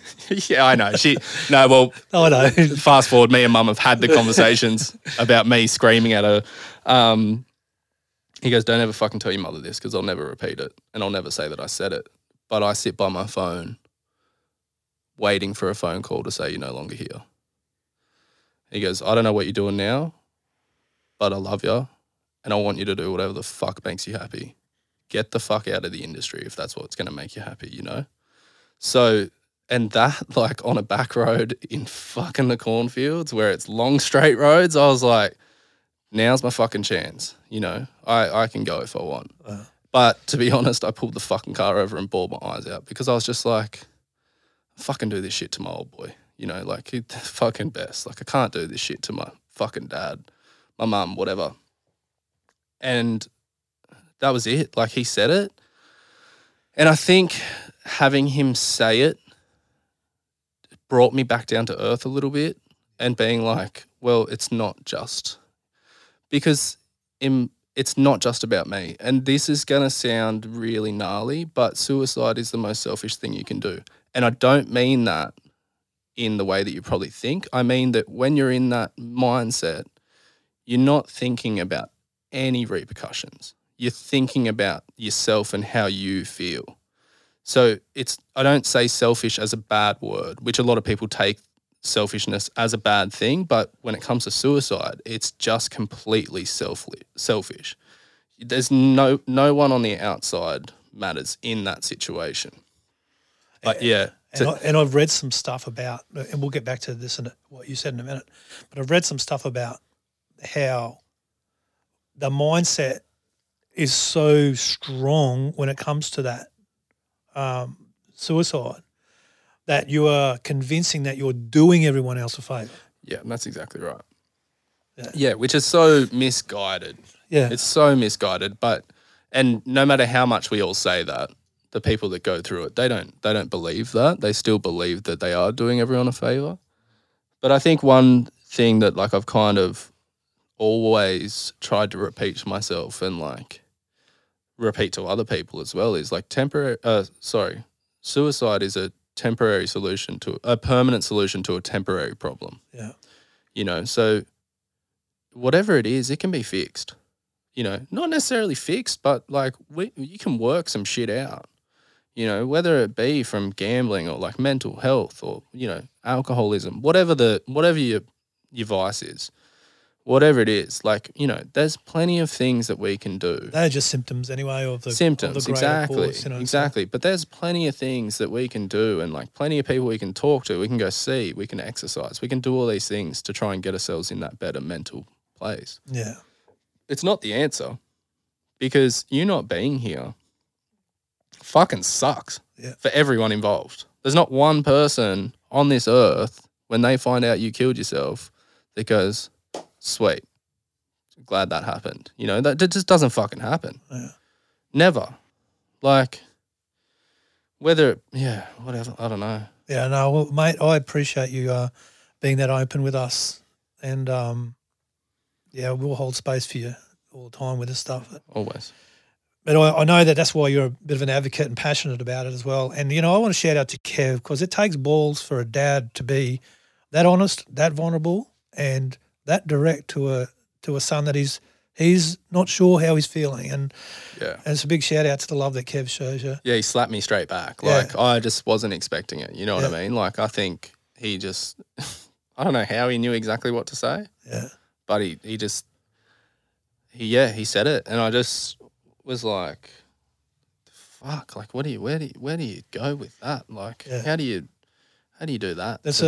Yeah, I know. I know. Fast forward, me and Mum have had the conversations about me screaming at her. He goes, don't ever fucking tell your mother this, because I'll never repeat it and I'll never say that I said it. But I sit by my phone waiting for a phone call to say you're no longer here. He goes, I don't know what you're doing now, but I love you and I want you to do whatever the fuck makes you happy. Get the fuck out of the industry if that's what's going to make you happy, you know? So, and that, like, on a back road in fucking the cornfields where it's long straight roads, I was like, now's my fucking chance, you know? I can go if I want. Wow. But to be honest, I pulled the fucking car over and bawled my eyes out because I was just like, fucking do this shit to my old boy. You know, like, he's the fucking best. Like, I can't do this shit to my fucking dad, my mum, whatever. And that was it. Like, he said it. And I think having him say it brought me back down to earth a little bit and being like, well, it's not just. Because it's not just about me. And this is going to sound really gnarly, but suicide is the most selfish thing you can do. And I don't mean that in the way that you probably think. I mean that when you're in that mindset, you're not thinking about any repercussions. You're thinking about yourself and how you feel. So I don't say selfish as a bad word, which a lot of people take selfishness as a bad thing, but when it comes to suicide, it's just completely selfish. There's no one on the outside matters in that situation. But yeah. And I've read some stuff about, and we'll get back to this and what you said in a minute, but I've read some stuff about how the mindset is so strong when it comes to that suicide, that you are convincing that you're doing everyone else a favour. Yeah, that's exactly right. Yeah, which is so misguided. Yeah. It's so misguided, and no matter how much we all say that, the people that go through it, they don't believe that. They still believe that they are doing everyone a favour. But I think one thing that, like, I've kind of always tried to repeat to myself and, like, repeat to other people as well is, like, suicide is a temporary solution to a permanent solution to a temporary problem. Yeah. You know, so whatever it is, it can be fixed. You know, not necessarily fixed, but, like, you can work some shit out. You know, whether it be from gambling or, like, mental health or, you know, alcoholism, whatever your vice is, whatever it is, like, you know, there's plenty of things that we can do. They're just symptoms anyway of the symptoms, of the exactly, cause, you know, exactly. But there's plenty of things that we can do, and, like, plenty of people we can talk to, we can go see, we can exercise, we can do all these things to try and get ourselves in that better mental place. Yeah. It's not the answer, because you not being here fucking sucks for everyone involved. There's not one person on this earth when they find out you killed yourself that goes, sweet, glad that happened. You know, that just doesn't fucking happen. Yeah. Never. Like, whatever, I don't know. Yeah, no, well, mate, I appreciate you being that open with us, and yeah, we'll hold space for you all the time with this stuff. Always. But I know that's why you're a bit of an advocate and passionate about it as well. And, you know, I want to shout out to Kev, because it takes balls for a dad to be that honest, that vulnerable, and that direct to a son that he's not sure how he's feeling. And yeah, and it's a big shout out to the love that Kev shows you. Yeah, he slapped me straight back. Like, yeah. I just wasn't expecting it. You know what I mean? Like, I think he just – I don't know how he knew exactly what to say. Yeah. But he said it, and I just was like, "Fuck! Like, where do you go with that? Like, how do you do that?" That's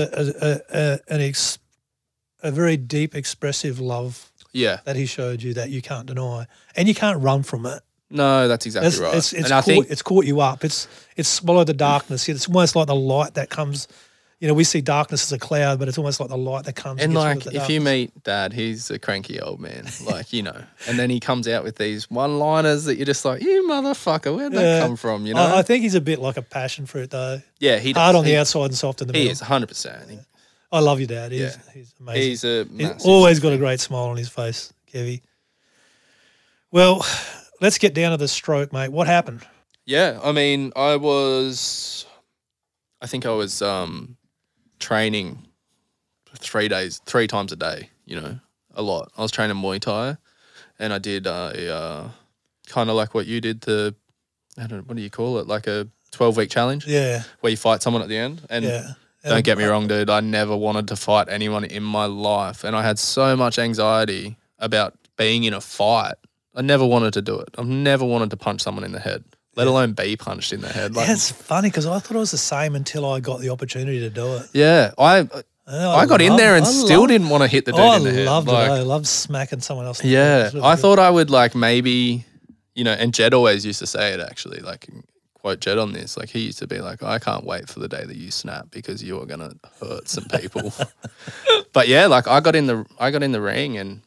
a very deep, expressive love. Yeah, that he showed you that you can't deny, and you can't run from it. No, that's exactly right. It's caught you up. It's swallowed the darkness. It's almost like the light that comes. You know, we see darkness as a cloud, but it's almost like the light that comes. And, like, if you meet Dad, he's a cranky old man, like, you know. And then he comes out with these one-liners that you're just like, you motherfucker, where'd that come from, you know? I think he's a bit like a passion fruit, though. Yeah, he does. Hard on the outside and soft in the middle. He is, 100%. Yeah. I love you, Dad. He's amazing. He's always got a great smile on his face, Kevy. Well, let's get down to the stroke, mate. What happened? Yeah, I mean, I think I was... training 3 days, 3 times a day, you know, a lot. I was training Muay Thai, and I did kind of like what you did, what do you call it, like a 12-week challenge. Yeah. Where you fight someone at the end. And yeah. Don't get me wrong, dude. I never wanted to fight anyone in my life. And I had so much anxiety about being in a fight. I never wanted to do it. I've never wanted to punch someone in the head, let alone be punched in the head. Like, yeah, it's funny because I thought it was the same until I got the opportunity to do it. Yeah. I got in there and still didn't want to hit the dude in the head. I loved smacking someone else in the head. Yeah. I thought I would like maybe, you know, and Jed always used to say it actually, like – quote Jed on this, like he used to be like, I can't wait for the day that you snap because you are going to hurt some people. But yeah, like I got in the ring and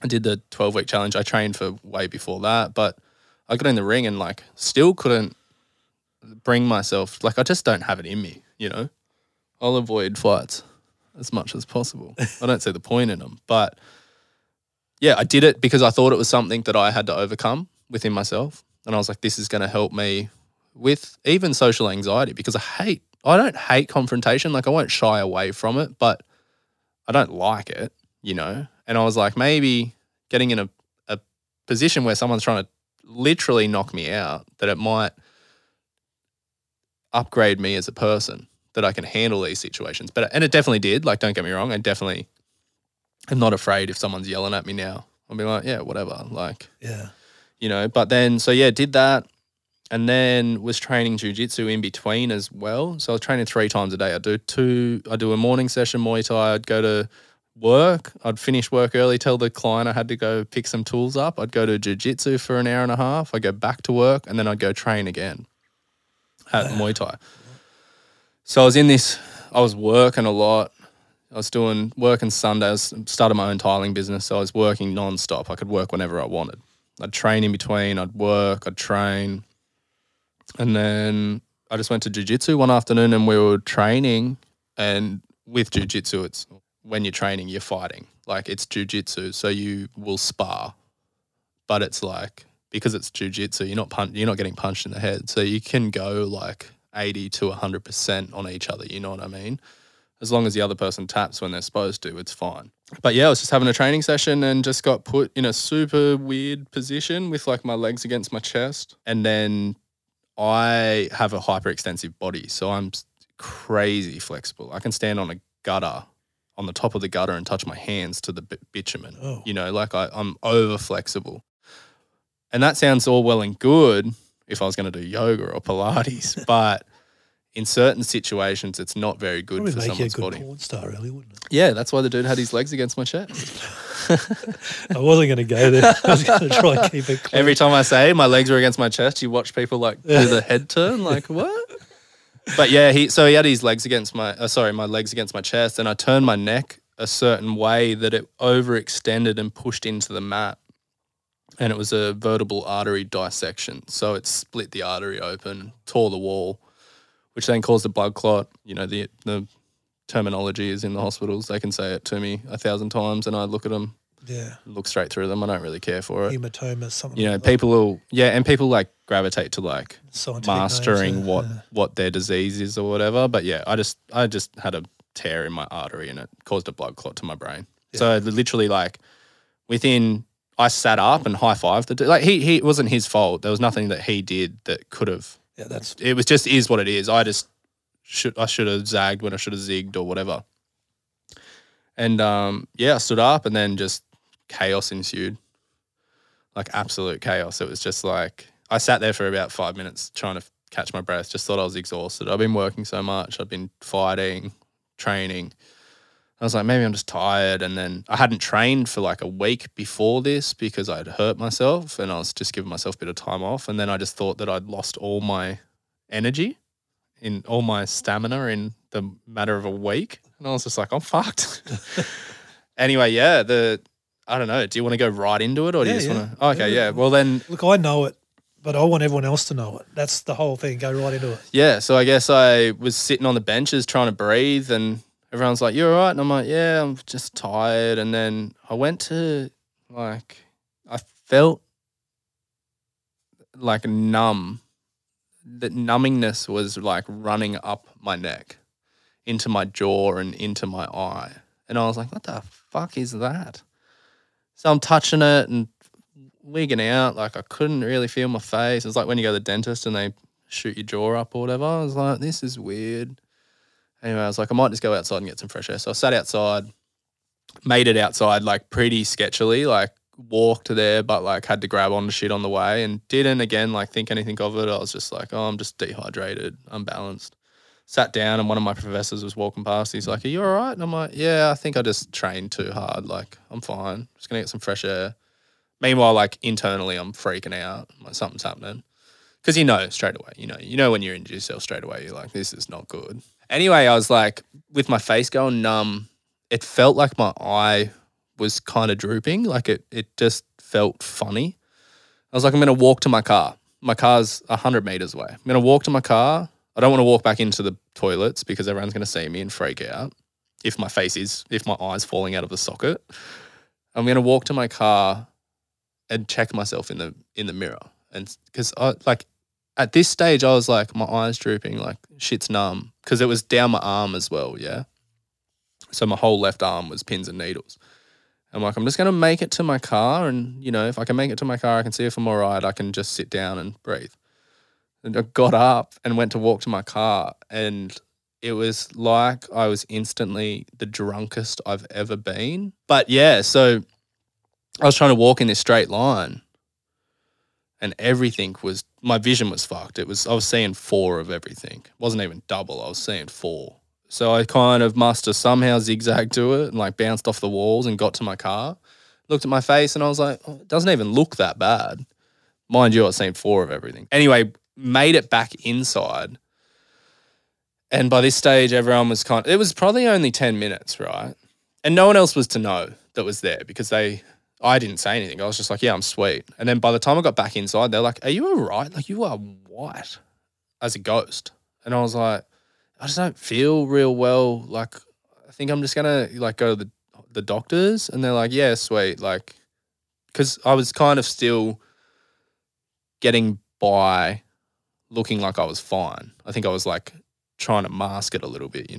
I did the 12-week challenge. I trained for way before that, but I got in the ring and like still couldn't bring myself, like I just don't have it in me, you know. I'll avoid fights as much as possible. I don't see the point in them. But yeah, I did it because I thought it was something that I had to overcome within myself. And I was like, this is going to help me with even social anxiety because I don't hate confrontation. Like I won't shy away from it, but I don't like it, you know? And I was like, maybe getting in a position where someone's trying to literally knock me out, that it might upgrade me as a person, that I can handle these situations. But, and it definitely did, like, don't get me wrong. I definitely am not afraid if someone's yelling at me now. I'll be like, yeah, whatever. Like, yeah. You know, but then, so yeah, did that and then was training jiu-jitsu in between as well. So I was training 3 times a day. I do a morning session, Muay Thai. I'd go to work. I'd finish work early, tell the client I had to go pick some tools up. I'd go to jiu-jitsu for an hour and a half. I'd go back to work and then I'd go train again at Muay Thai. So I was in this, I was working a lot. I was doing work on Sundays, started my own tiling business. So I was working nonstop. I could work whenever I wanted. I'd train in between, I'd work, I'd train. And then I just went to jiu-jitsu one afternoon and we were training. And with jiu-jitsu, it's when you're training, you're fighting. Like it's jiu-jitsu, so you will spar. But it's like, because it's jiu-jitsu, you're not getting punched in the head. So you can go like 80 to 100% on each other, you know what I mean? As long as the other person taps when they're supposed to, it's fine. But yeah, I was just having a training session and just got put in a super weird position with like my legs against my chest. And then I have a hyperextensive body, so I'm crazy flexible. I can stand on a gutter, on the top of the gutter and touch my hands to the bitumen. Oh. You know, like I'm over flexible. And that sounds all well and good if I was going to do yoga or Pilates, but... in certain situations, it's not very good for someone's body. It would make you a good porn star, really, wouldn't it? Yeah, that's why the dude had his legs against my chest. I wasn't going to go there. I was going to try and keep it clean. Every time I say my legs were against my chest, you watch people like do the head turn, like what? But yeah, he had his legs against my legs against my chest, and I turned my neck a certain way that it overextended and pushed into the mat, and it was a vertebral artery dissection, so it split the artery open, tore the wall, which then caused a blood clot. You know, the terminology is in the hospitals. They can say it to me 1,000 times and I look at them, look straight through them. I don't really care for it. Hematoma, something like that. You know, people will, and people like gravitate to like mastering names, what their disease is or whatever. But yeah, I just had a tear in my artery and it caused a blood clot to my brain. Yeah. So literally like within, I sat up and high-fived the dude. Like he, it wasn't his fault. There was nothing that he did that could have. Yeah, it was just is what it is. I should have zagged when I should have zigged or whatever. And I stood up and then just chaos ensued. Like absolute chaos. It was just like I sat there for about 5 minutes trying to catch my breath. Just thought I was exhausted. I've been working so much. I've been fighting, training. I was like, maybe I'm just tired. And then I hadn't trained for like a week before this because I'd hurt myself and I was just giving myself a bit of time off. And then I just thought that I'd lost all my energy in all my stamina in the matter of a week. And I was just like, I'm fucked. Anyway, I don't know. Do you want to go right into it or do you just want to? Okay, yeah. Well, then. Look, I know it, but I want everyone else to know it. That's the whole thing. Go right into it. Yeah. So I guess I was sitting on the benches trying to breathe and everyone's like, "You all right?" And I'm like, "Yeah, I'm just tired." And then I went to like, I felt like numb. That numbingness was like running up my neck, into my jaw and into my eye. And I was like, "What the fuck is that?" So I'm touching it and wigging out. Like I couldn't really feel my face. It's like when you go to the dentist and they shoot your jaw up or whatever. I was like, this is weird. Anyway, I was like, I might just go outside and get some fresh air. So I sat outside, made it outside like pretty sketchily, like walked there, but like had to grab onto shit on the way and didn't again like think anything of it. I was just like, oh, I'm just dehydrated, unbalanced. Sat down and one of my professors was walking past. He's like, are you all right? And I'm like, yeah, I think I just trained too hard. Like, I'm fine. Just going to get some fresh air. Meanwhile, like internally, I'm freaking out. Like, something's happening. Because you know straight away, you know when you're injured yourself straight away, you're like, this is not good. Anyway, I was like, with my face going numb, it felt like my eye was kind of drooping. Like it just felt funny. I was like, I'm going to walk to my car. My car's 100 meters away. I'm going to walk to my car. I don't want to walk back into the toilets because everyone's going to see me and freak out if my eye's falling out of the socket. I'm going to walk to my car and check myself in the mirror. And because I like at this stage, I was like, my eye's drooping, like shit's numb because it was down my arm as well. Yeah. So my whole left arm was pins and needles. I'm like, I'm just going to make it to my car. And, if I can make it to my car, I can see if I'm all right. I can just sit down and breathe. And I got up and went to walk to my car, and it was like I was instantly the drunkest I've ever been. But yeah, so I was trying to walk in this straight line and everything was, my vision was fucked. I was seeing four of everything. It wasn't even double. I was seeing four. So I kind of must have somehow zigzagged to it and like bounced off the walls and got to my car, looked at my face and I was like, oh, it doesn't even look that bad. Mind you, I was seeing four of everything. Anyway, made it back inside. And by this stage, everyone was it was probably only 10 minutes, right? And no one else was to know that was there because I didn't say anything. I was just like, yeah, I'm sweet. And then by the time I got back inside, they're like, are you all right? Like, you are white as a ghost. And I was like, I just don't feel real well. Like, I think I'm just going to like go to the doctors. And they're like, yeah, sweet. Like, because I was kind of still getting by looking like I was fine. I think I was like trying to mask it a little bit,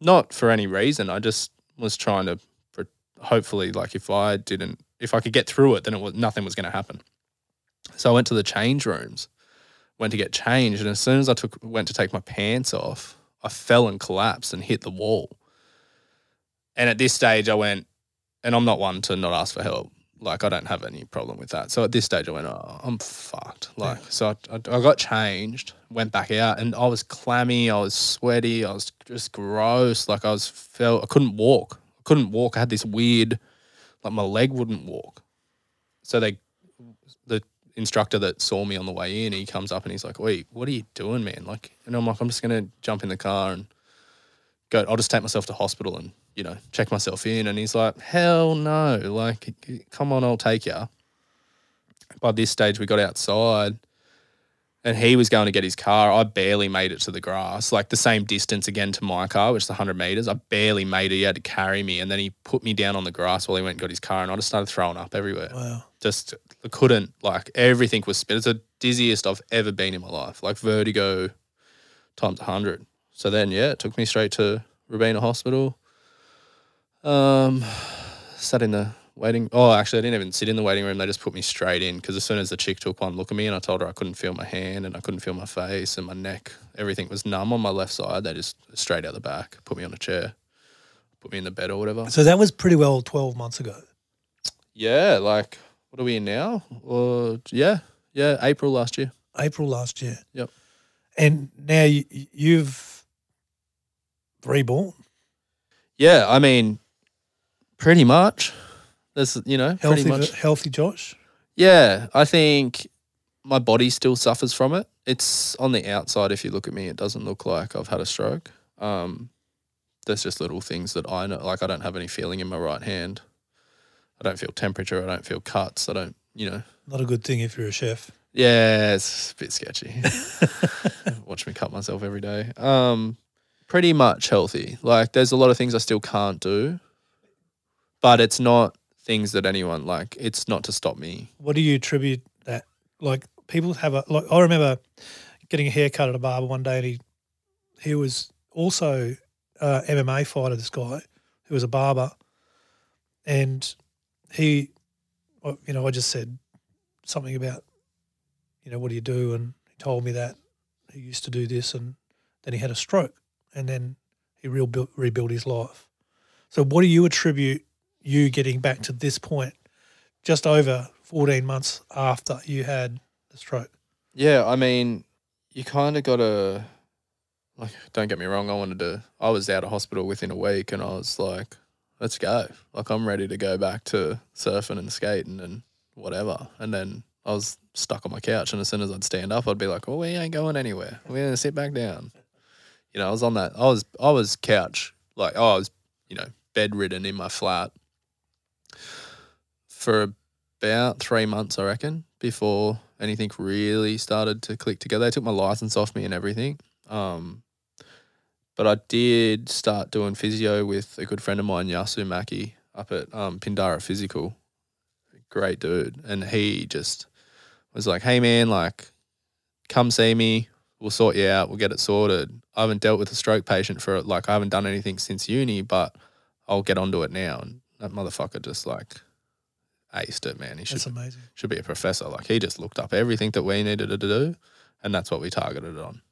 Not for any reason. I just was trying to, hopefully, like if I could get through it, then nothing was going to happen. So I went to the change rooms, went to get changed, and as soon as I went to take my pants off, I fell and collapsed and hit the wall. And at this stage I went, and I'm not one to not ask for help. Like, I don't have any problem with that. So at this stage I went, oh, I'm fucked. Like, so I got changed, went back out, and I was clammy, I was sweaty, I was just gross. Like, I couldn't walk. I couldn't walk. I had this weird, like my leg wouldn't walk. So the instructor that saw me on the way in, he comes up and he's like, wait, what are you doing, man? Like, and I'm like, I'm just going to jump in the car and go, I'll just take myself to hospital and, check myself in. And he's like, hell no, like, come on, I'll take you. By this stage, we got outside and he was going to get his car. I barely made it to the grass, like the same distance again to my car, which is 100 metres. I barely made it. He had to carry me. And then he put me down on the grass while he went and got his car, and I just started throwing up everywhere. Wow. Just couldn't, like, everything was spit. It's the dizziest I've ever been in my life, like vertigo times 100. So then, yeah, it took me straight to Robina Hospital. Sat in the waiting. Oh, actually, I didn't even sit in the waiting room. They just put me straight in because as soon as the chick took one look at me and I told her I couldn't feel my hand and I couldn't feel my face and my neck, everything was numb on my left side. They just straight out the back, put me on a chair, put me in the bed or whatever. So that was pretty well 12 months ago. Yeah, like, what are we in now? Yeah, April last year. April last year. Yep. And now you've reborn. Yeah, I mean, pretty much. There's, healthy, pretty much. Healthy Josh? Yeah, I think my body still suffers from it. It's on the outside. If you look at me, it doesn't look like I've had a stroke. There's just little things that I know. Like, I don't have any feeling in my right hand. I don't feel temperature. I don't feel cuts. I don't, Not a good thing if you're a chef. Yeah, it's a bit sketchy. Watch me cut myself every day. Pretty much healthy. Like, there's a lot of things I still can't do, but it's not things that anyone, like, it's not to stop me. What do you attribute that? Like, people have I remember getting a haircut at a barber one day, and he was also MMA fighter, this guy who was a barber, and he, I just said something about, what do you do? And he told me that who used to do this, and then he had a stroke, and then he rebuilt his life. So what do you attribute you getting back to this point just over 14 months after you had the stroke? Yeah, I mean, you kind of got to, like, don't get me wrong, I was out of hospital within a week, and I was like, let's go. Like, I'm ready to go back to surfing and skating and whatever. And then I was stuck on my couch, and as soon as I'd stand up, I'd be like, well, we ain't going anywhere. We're going to sit back down. You know, I was on that, I was couch, like, I was, you know, bedridden in my flat for about 3 months, I reckon, before anything really started to click together. They took my license off me and everything. But I did start doing physio with a good friend of mine, Yasu Mackie, up at Pindara Physical. Great dude. And he just was like, hey, man, like, come see me. We'll sort you out. We'll get it sorted. I haven't dealt with a stroke patient for, like, I haven't done anything since uni, but I'll get onto it now. And that motherfucker just, like, aced it, man. He should, that's amazing. Should be a professor. Like, he just looked up everything that we needed to do, and that's what we targeted it on.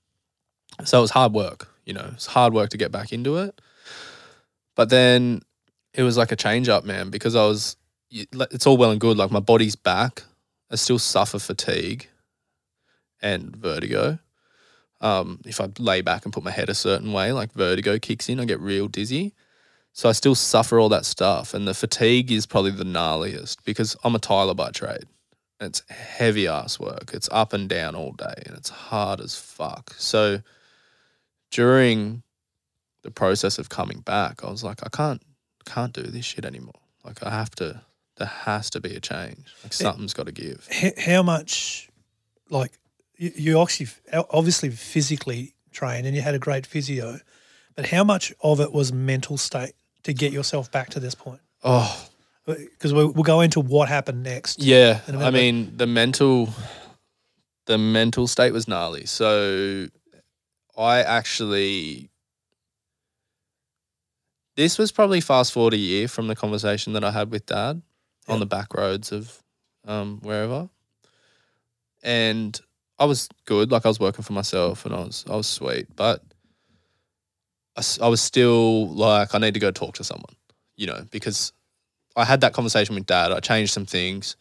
So it was hard work, you know. It's hard work to get back into it. But then it was like a change-up, man, because I was – it's all well and good. Like, my body's back. I still suffer fatigue and vertigo. If I lay back and put my head a certain way, like, vertigo kicks in, I get real dizzy. So I still suffer all that stuff, and the fatigue is probably the gnarliest because I'm a tiler by trade. It's heavy ass work. It's up and down all day, and it's hard as fuck. So during the process of coming back, I was like, I can't do this shit anymore. Like, I have to. There has to be a change. Like, something's got to give. How much, like, you obviously physically trained and you had a great physio, but how much of it was mental state to get yourself back to this point? Oh. Because we'll go into what happened next. Yeah. I mean, the mental state was gnarly. So I actually – this was probably fast forward a year from the conversation that I had with Dad on the back roads of wherever. And – I was good, like, I was working for myself, and I was sweet, but I was still like, I need to go talk to someone, you know, because I had that conversation with Dad. I changed some things,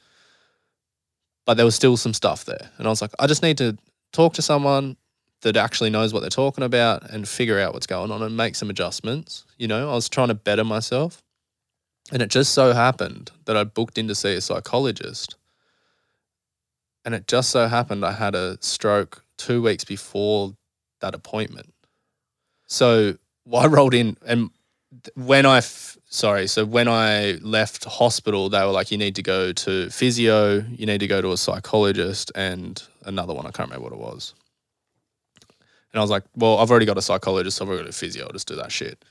but there was still some stuff there, and I was like, I just need to talk to someone that actually knows what they're talking about and figure out what's going on and make some adjustments, you know. I was trying to better myself, and it just so happened that I booked in to see a psychologist. And it just so happened I had a stroke 2 weeks before that appointment. So I rolled in, and when I left hospital, they were like, you need to go to physio, you need to go to a psychologist, and another one, I can't remember what it was. And I was like, well, I've already got a psychologist, so I've already got a physio, I'll just do that shit.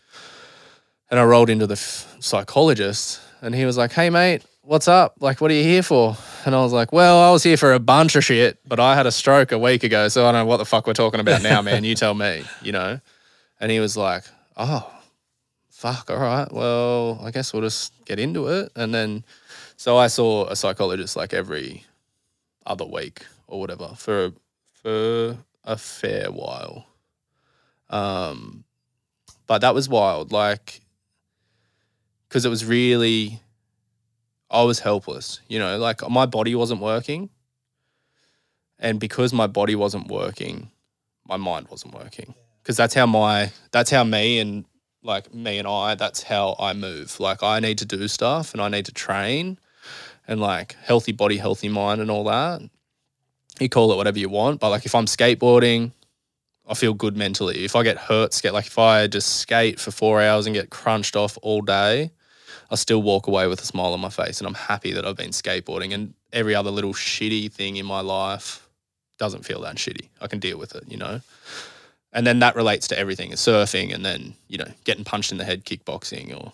And I rolled into the psychologist, and he was like, hey, mate, what's up? Like, what are you here for? And I was like, well, I was here for a bunch of shit, but I had a stroke a week ago, so I don't know what the fuck we're talking about now, man. You tell me, you know? And he was like, oh, fuck, all right. Well, I guess we'll just get into it. And then, so I saw a psychologist like every other week or whatever for a fair while. But that was wild, like, because it was really... I was helpless, you know, like, my body wasn't working. And because my body wasn't working, my mind wasn't working. Because that's how I move. Like, I need to do stuff, and I need to train, and, like, healthy body, healthy mind, and all that. You call it whatever you want. But, like, if I'm skateboarding, I feel good mentally. If I get hurt, if I just skate for 4 hours and get crunched off all day, I still walk away with a smile on my face, and I'm happy that I've been skateboarding, and every other little shitty thing in my life doesn't feel that shitty. I can deal with it, you know? And then that relates to everything, surfing, and then, you know, getting punched in the head kickboxing, or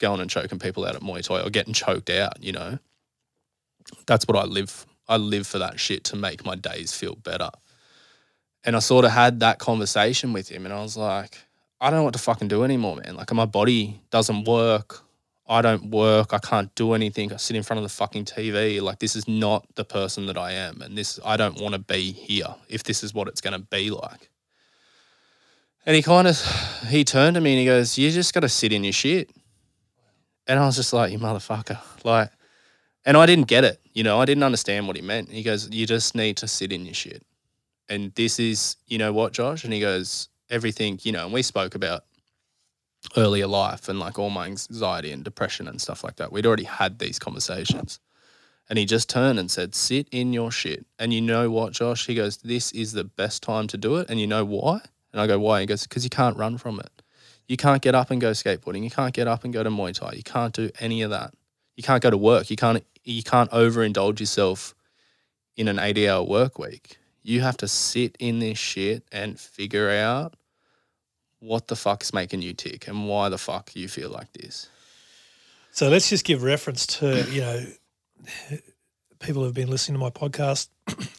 going and choking people out at Muay Thai, or getting choked out, you know? That's what I live for. I live for that shit to make my days feel better. And I sort of had that conversation with him, and I was like, I don't know what to fucking do anymore, man. Like, my body doesn't work. I don't work, I can't do anything, I sit in front of the fucking TV. Like, this is not the person that I am, and this, I don't want to be here if this is what it's going to be like. And he kind of, he turned to me and he goes, you just got to sit in your shit. And I was just like, you motherfucker. Like, and I didn't get it, you know, I didn't understand what he meant. And he goes, you just need to sit in your shit. And this is, you know what, Josh? And he goes, everything, you know, and we spoke about earlier life and like all my anxiety and depression and stuff like that. We'd already had these conversations. And he just turned and said, sit in your shit. And you know what, Josh? He goes, this is the best time to do it. And you know why? And I go, why? He goes, because you can't run from it. You can't get up and go skateboarding. You can't get up and go to Muay Thai. You can't do any of that. You can't go to work. You can't overindulge yourself in an 80-hour work week. You have to sit in this shit and figure out what the fuck's making you tick and why the fuck you feel like this. So let's just give reference to, you know, people who've been listening to my podcast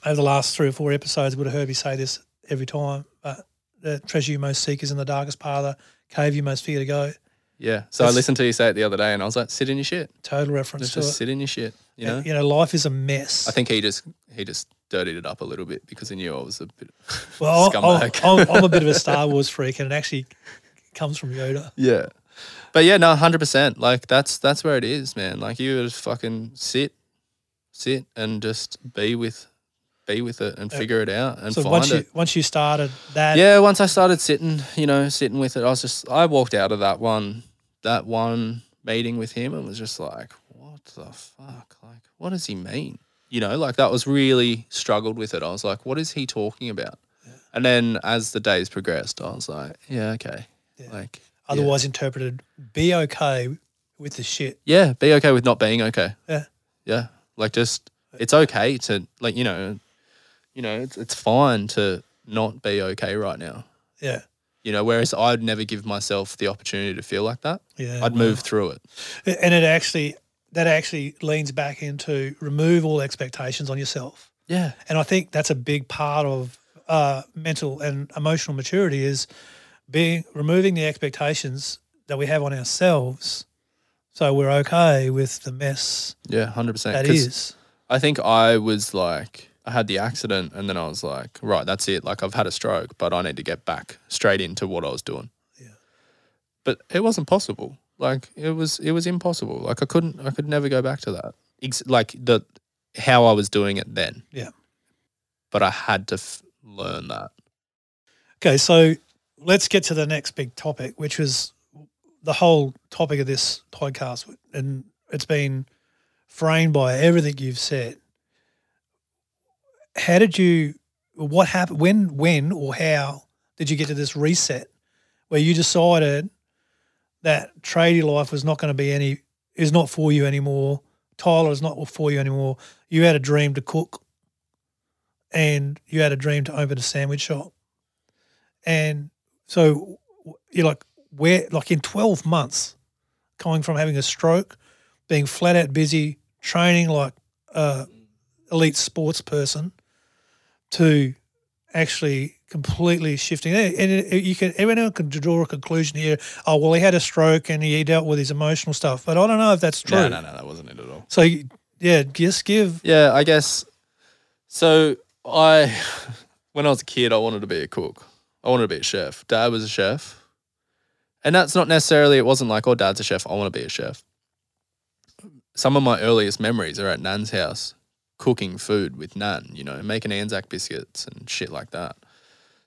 over the last 3 or 4 episodes would have heard me say this every time, but the treasure you most seek is in the darkest part of the cave you most fear to go. Yeah. So I listened to you say it the other day and I was like, sit in your shit. Total reference to it. Just sit in your shit, you know? You know, life is a mess. I think he just dirtied it up a little bit because he knew I was a bit of scumbag. I'm a bit of a Star Wars freak and it actually comes from Yoda. Yeah. But yeah, no, 100%. Like that's where it is, man. Like you just fucking sit and just be with it and figure it out and so find once you started that. Yeah, once I started sitting with it, I walked out of that one meeting with him and was just like, what the fuck? Like, what does he mean? You know, like that was really struggled with it. I was like, what is he talking about? Yeah. And then as the days progressed, I was like, yeah, okay. Yeah. Like otherwise interpreted, be okay with the shit. Yeah, be okay with not being okay. Yeah. Yeah. Like just, it's okay to like, you know, it's fine to not be okay right now. Yeah. You know, whereas I'd never give myself the opportunity to feel like that. Yeah. I'd move through it. And it actually, that actually leans back into remove all expectations on yourself. Yeah. And I think that's a big part of mental and emotional maturity is removing the expectations that we have on ourselves so we're okay with the mess. Yeah, 100%. That is. I think I was like, I had the accident and then I was like, right, that's it. Like I've had a stroke, but I need to get back straight into what I was doing. Yeah. But it wasn't possible. Like it was impossible. Like I could never go back to that. How I was doing it then. Yeah. But I had to learn that. Okay. So let's get to the next big topic, which was the whole topic of this podcast. And it's been framed by everything you've said. How did you, what happened, when or how did you get to this reset where you decided that tradie life was not going to be is not for you anymore. Tyler is not for you anymore. You had a dream to cook and you had a dream to open a sandwich shop. And so you're like, in 12 months, coming from having a stroke, being flat out busy, training like an elite sports person to actually completely shifting. And everyone can draw a conclusion here. Oh, well, he had a stroke and he dealt with his emotional stuff. But I don't know if that's true. No, that wasn't it at all. So, yeah, just give. Yeah, I guess. So when I was a kid, I wanted to be a cook. I wanted to be a chef. Dad was a chef. And that's not necessarily, it wasn't like, oh, Dad's a chef, I want to be a chef. Some of my earliest memories are at Nan's house, cooking food with Nan, you know, making Anzac biscuits and shit like that.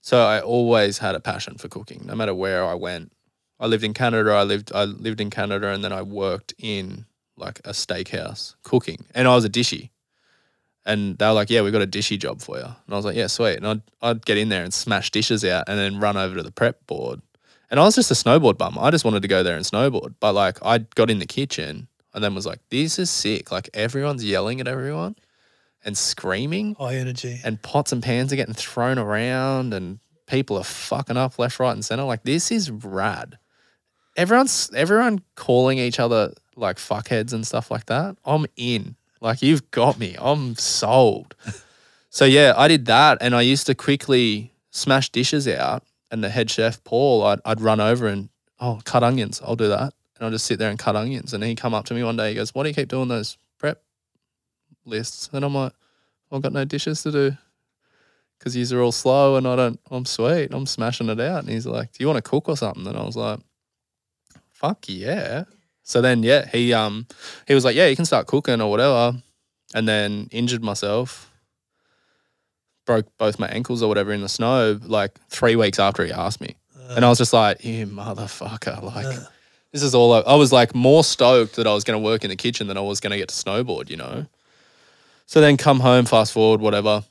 So I always had a passion for cooking, no matter where I went. I lived in Canada. I lived in Canada, and then I worked in like a steakhouse cooking, and I was a dishy. And they were like, "Yeah, we've got a dishy job for you." And I was like, "Yeah, sweet." And I'd get in there and smash dishes out, and then run over to the prep board. And I was just a snowboard bum. I just wanted to go there and snowboard. But like, I got in the kitchen, and then was like, "This is sick!" Like everyone's yelling at everyone. And screaming. High energy. And pots and pans are getting thrown around and people are fucking up left, right and centre. Like this is rad. Everyone calling each other like fuckheads and stuff like that. I'm in. Like you've got me. I'm sold. So yeah, I did that and I used to quickly smash dishes out and the head chef, Paul, I'd run over and, oh, cut onions. I'll do that. and I'd just sit there and cut onions. And he come up to me one day, he goes, "Why do you keep doing those prep lists?" And I'm like, "I've got no dishes to do because these are all slow and I'm sweet. I'm smashing it out." And he's like, "Do you want to cook or something?" And I was like, "Fuck yeah." So then, yeah, he was like, "Yeah, you can start cooking or whatever." And then injured myself, broke both my ankles or whatever in the snow, like 3 weeks after he asked me. And I was just like, "You motherfucker." Like, this is all I was like more stoked that I was going to work in the kitchen than I was going to get to snowboard, you know? So then come home, fast forward, whatever.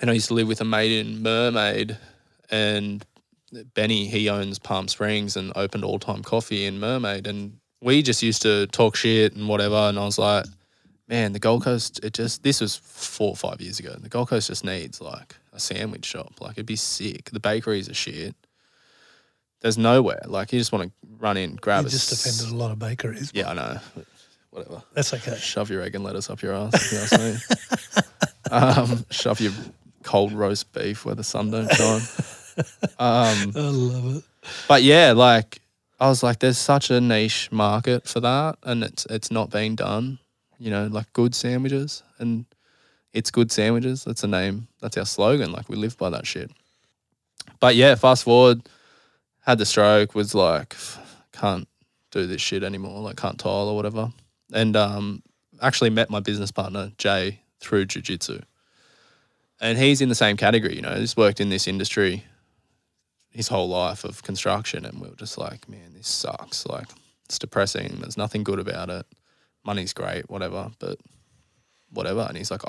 And I used to live with a mate in Mermaid, and Benny, he owns Palm Springs and opened All Time Coffee in Mermaid. And we just used to talk shit and whatever. And I was like, "Man, the Gold Coast, this was 4 or 5 years ago. The Gold Coast just needs like a sandwich shop. Like, it'd be sick. The bakeries are shit. There's nowhere. Like, you just want to run in, grab it." You just offended a lot of bakeries. Yeah, I know. Whatever. That's okay. Shove your egg and lettuce up your ass, if you ask me. Shove your cold roast beef where the sun don't shine. I love it. But yeah, like, I was like, there's such a niche market for that, and it's not being done. You know, like good sandwiches, and it's good sandwiches. That's a name. That's our slogan. Like, we live by that shit. But yeah, fast forward, had the stroke, was like, can't do this shit anymore. Like, can't tile or whatever. And actually met my business partner, Jay, through jiu-jitsu. And he's in the same category, you know. He's worked in this industry his whole life of construction, and we were just like, "Man, this sucks. Like, it's depressing. There's nothing good about it. Money's great, whatever, but whatever." And he's like,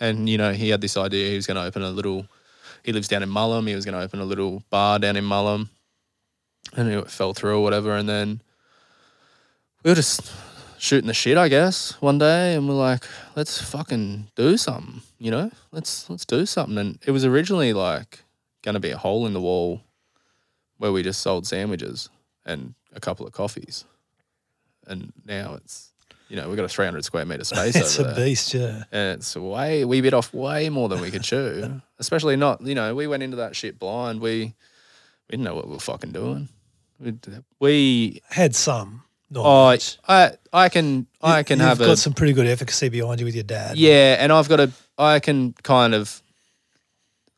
you know, he had this idea. He was going to open a little, he lives down in Mullum. He was going to open a little bar down in Mullum, and it fell through or whatever. And then we were just shooting the shit, I guess, one day, and we're like, "Let's fucking do something, you know? Let's do something." And it was originally like going to be a hole in the wall where we just sold sandwiches and a couple of coffees. And now it's, you know, we've got a 300 square metre space over there. It's a beast, yeah. And it's we bit off way more than we could chew, especially not, you know, we went into that shit blind. We didn't know what we were fucking doing. We had some. Knowledge. Oh, I can have a. You've got some pretty good efficacy behind you with your dad. Yeah, and I've got a. I can kind of,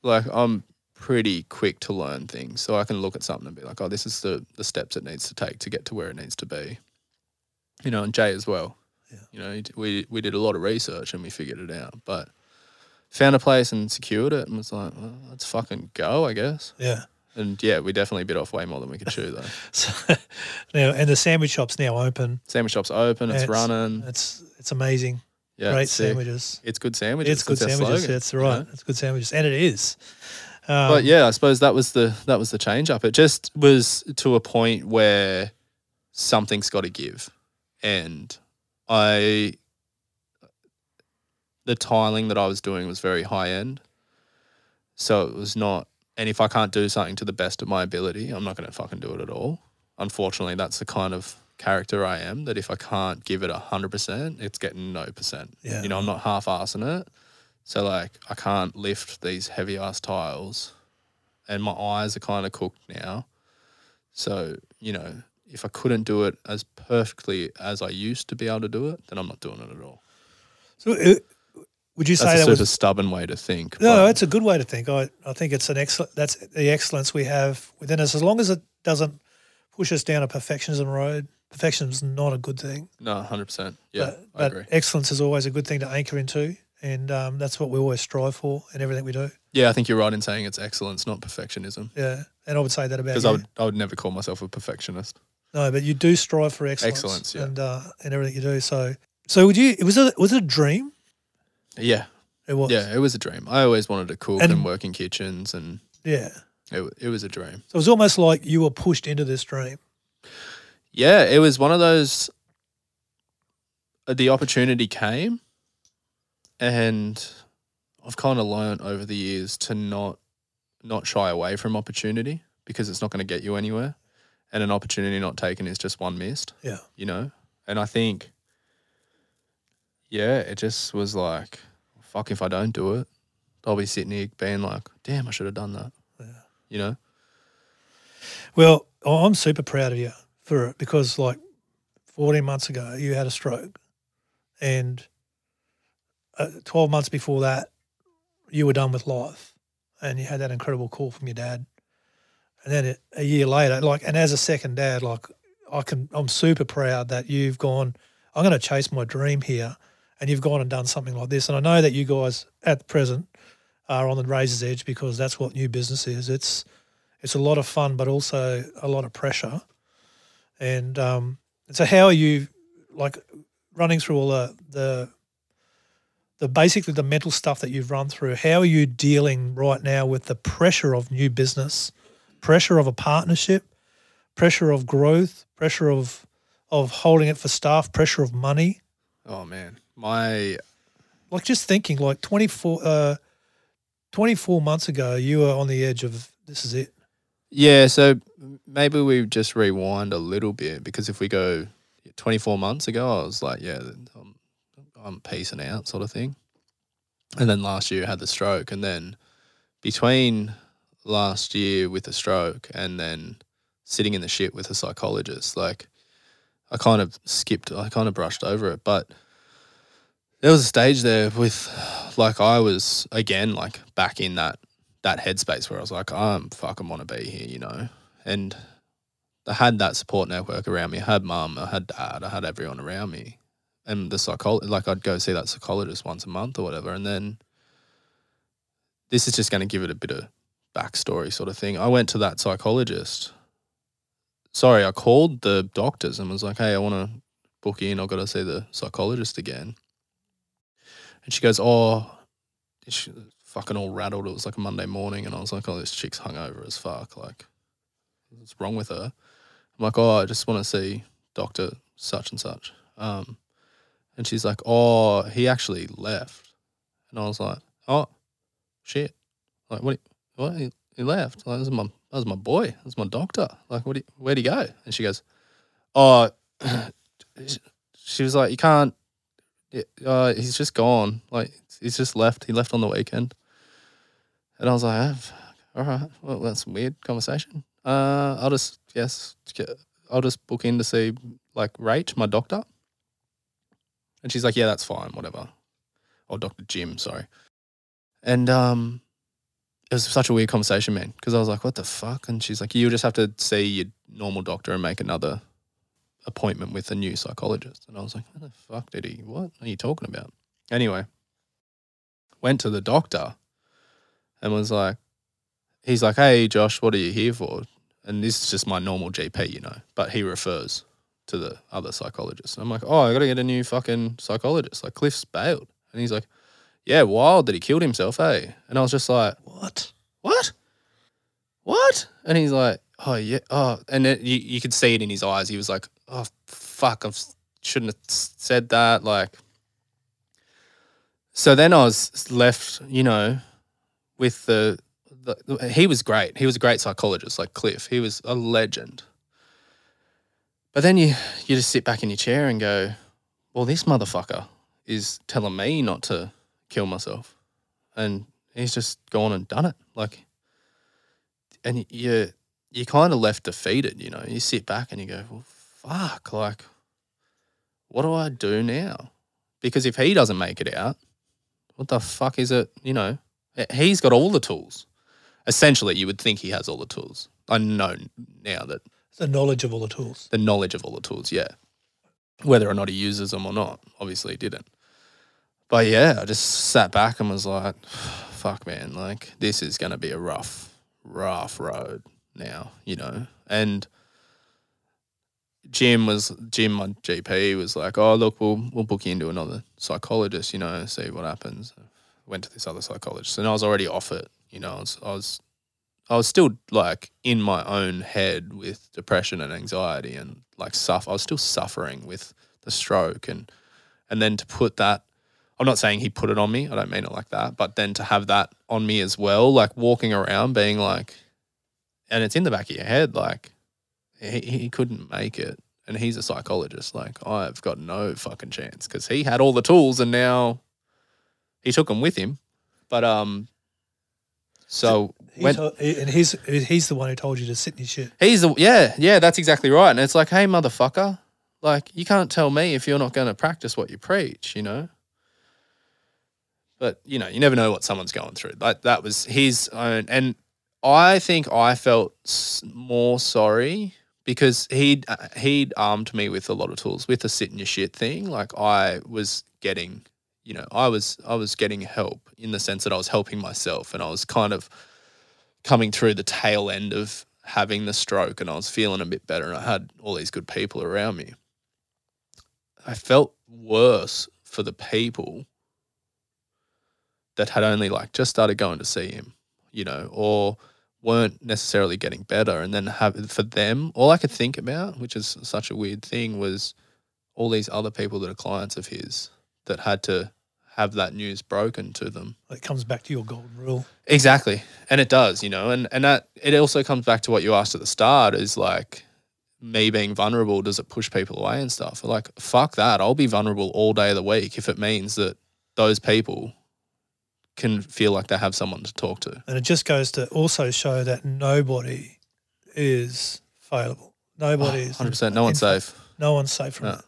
like, I'm pretty quick to learn things, so I can look at something and be like, "Oh, this is the steps it needs to take to get to where it needs to be," you know. And Jay as well. Yeah. You know, we did a lot of research and we figured it out, but found a place and secured it, and was like, "Well, let's fucking go," I guess. Yeah. And yeah, we definitely bit off way more than we could chew, though. So, now, and the sandwich shop's now open. Sandwich shop's open. It's running. It's amazing. Yeah, great sandwiches. It's good sandwiches. It's good sandwiches. That's right. You know? It's good sandwiches, and it is. But yeah, I suppose that was the change up. It just was to a point where something's got to give, and the tiling that I was doing was very high end, so it was not. And if I can't do something to the best of my ability, I'm not going to fucking do it at all. Unfortunately, that's the kind of character I am, that if I can't give it 100%, it's getting no percent. Yeah. You know, I'm not half-assing it. So, like, I can't lift these heavy-ass tiles, and my eyes are kind of cooked now. So, you know, if I couldn't do it as perfectly as I used to be able to do it, then I'm not doing it at all. So would you say that's a stubborn way to think? No, it's a good way to think. I think it's an excellent. That's the excellence we have within us. As long as it doesn't push us down a perfectionism road, perfectionism's not a good thing. No, 100%. Yeah, but I agree. Excellence is always a good thing to anchor into, and that's what we always strive for in everything we do. Yeah, I think you're right in saying it's excellence, not perfectionism. Yeah, and I would say that about you. Because I would never call myself a perfectionist. No, but you do strive for excellence. Excellence, yeah, and everything you do. So would you? Was it a dream? Yeah. It was. Yeah, it was a dream. I always wanted to cook and work in kitchens, and yeah, it was a dream. So it was almost like you were pushed into this dream. Yeah, it was one of those, the opportunity came, and I've kind of learned over the years to not shy away from opportunity, because it's not going to get you anywhere, and an opportunity not taken is just one missed. Yeah. You know? And I think, yeah, it just was like, fuck, if I don't do it, I'll be sitting here being like, damn, I should have done that. Yeah. You know? Well, I'm super proud of you for it, because like 14 months ago you had a stroke, and 12 months before that you were done with life, and you had that incredible call from your dad. And then a year later, like, and as a second dad, like I'm super proud that you've gone, I'm going to chase my dream here, and you've gone and done something like this. And I know that you guys at the present are on the razor's edge, because that's what new business is. It's a lot of fun, but also a lot of pressure. And so how are you, like, running through all the basically the mental stuff that you've run through, how are you dealing right now with the pressure of new business, pressure of a partnership, pressure of growth, pressure of holding it for staff, pressure of money? Oh, man. Like, just thinking, like, 24 months ago, you were on the edge of this is it. Yeah, so maybe we just rewind a little bit, because if we go 24 months ago, I was like, yeah, I'm peacing out, sort of thing. And then last year I had the stroke, and then between last year with the stroke and then sitting in the shit with a psychologist, like I kind of brushed over it. But there was a stage there with, like, I was again, like, back in that headspace where I was like, I'm fucking want to be here, you know. And I had that support network around me. I had mum, I had dad, I had everyone around me. And the psychologist, like, I'd go see that psychologist once a month or whatever. And then this is just going to give it a bit of backstory, sort of thing. I went to that psychologist. Sorry, I called the doctors and was like, hey, I want to book in. I've got to see the psychologist again. And she goes, oh, she was fucking all rattled. It was like a Monday morning. And I was like, oh, this chick's hungover as fuck. Like, what's wrong with her? I'm like, oh, I just want to see Dr. such and such. And she's like, oh, he actually left. And I was like, oh, shit. Like, what? He left. Like, that was my boy. That was my doctor. Like, where'd he go? And she goes, oh, she was like, you can't, he's just gone. Like, he's just left. He left on the weekend. And I was like, all right, well, that's a weird conversation. I'll just book in to see, like, Rach, my doctor. And she's like, yeah, that's fine, whatever. Or Dr. Jim, sorry. And it was such a weird conversation, man, because I was like, what the fuck? And she's like, you'll just have to see your normal doctor and make another appointment with a new psychologist. And I was like, what the fuck did he, what are you talking about? Anyway, went to the doctor and was like, he's like, hey, Josh, what are you here for? And this is just my normal GP, you know, but he refers to the other psychologist. And I'm like, oh, I got to get a new fucking psychologist. Like, Cliff's bailed. And he's like, yeah, wild that he killed himself, hey? And I was just like, what? And he's like, oh, yeah. Oh, and it, you could see it in his eyes. He was like, oh, fuck, I shouldn't have said that. Like, so then I was left, you know, with the he was great. He was a great psychologist, like Cliff. He was a legend. But then you just sit back in your chair and go, well, this motherfucker is telling me not to kill myself. And he's just gone and done it. Like, and you're kind of left defeated, you know. You sit back and you go, well, fuck, like, what do I do now? Because if he doesn't make it out, what the fuck is it, you know? He's got all the tools. Essentially, you would think he has all the tools. I know now that. The knowledge of all the tools. The knowledge of all the tools, yeah. Whether or not he uses them or not, obviously he didn't. But yeah, I just sat back and was like, fuck, man, like, this is going to be a rough road now, you know. And Jim, my GP, was like, oh, look, we'll book you into another psychologist, you know, see what happens. I went to this other psychologist and I was already off it, you know. I was still, like, in my own head with depression and anxiety and, like, I was still suffering with the stroke. And then to put that, I'm not saying he put it on me, I don't mean it like that, but then to have that on me as well, like, walking around being like, and it's in the back of your head, like, he couldn't make it. And he's a psychologist. Like, I've got no fucking chance, because he had all the tools and now he took them with him. But so He's the one who told you to sit in his shit. He's the that's exactly right. And it's like, hey, motherfucker, like, you can't tell me if you're not going to practice what you preach, you know. But, you know, you never know what someone's going through. Like, that was his own. And I think I felt more sorry because he'd armed me with a lot of tools with the sit in your shit thing. Like, I was getting, you know, I was getting help in the sense that I was helping myself, and I was kind of coming through the tail end of having the stroke, and I was feeling a bit better, and I had all these good people around me. I felt worse for the people that had only, like, just started going to see him, you know, or weren't necessarily getting better. And then for them, all I could think about, which is such a weird thing, was all these other people that are clients of his that had to have that news broken to them. It comes back to your golden rule. Exactly. And it does, you know, and that, it also comes back to what you asked at the start, is like, me being vulnerable, does it push people away and stuff? Like, fuck that. I'll be vulnerable all day of the week if it means that those people can feel like they have someone to talk to. And it just goes to also show that nobody is failable. Nobody is. 100%. No one's safe. No one's safe from it.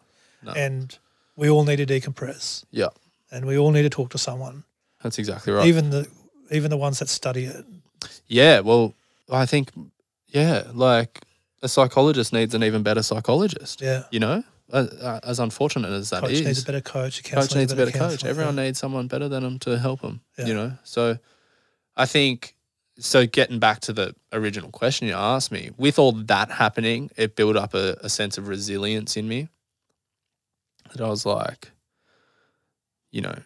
No. And we all need to decompress. Yeah. And we all need to talk to someone. That's exactly right. Even the ones that study it. Yeah, well, I think, yeah, like, a psychologist needs an even better psychologist. Yeah. You know, as unfortunate as that is. Coach needs a better coach. Coach needs a better coach. Everyone needs someone better than them to help them, you know. So I think, so getting back to the original question you asked me, with all that happening, it built up a sense of resilience in me that I was like, you know,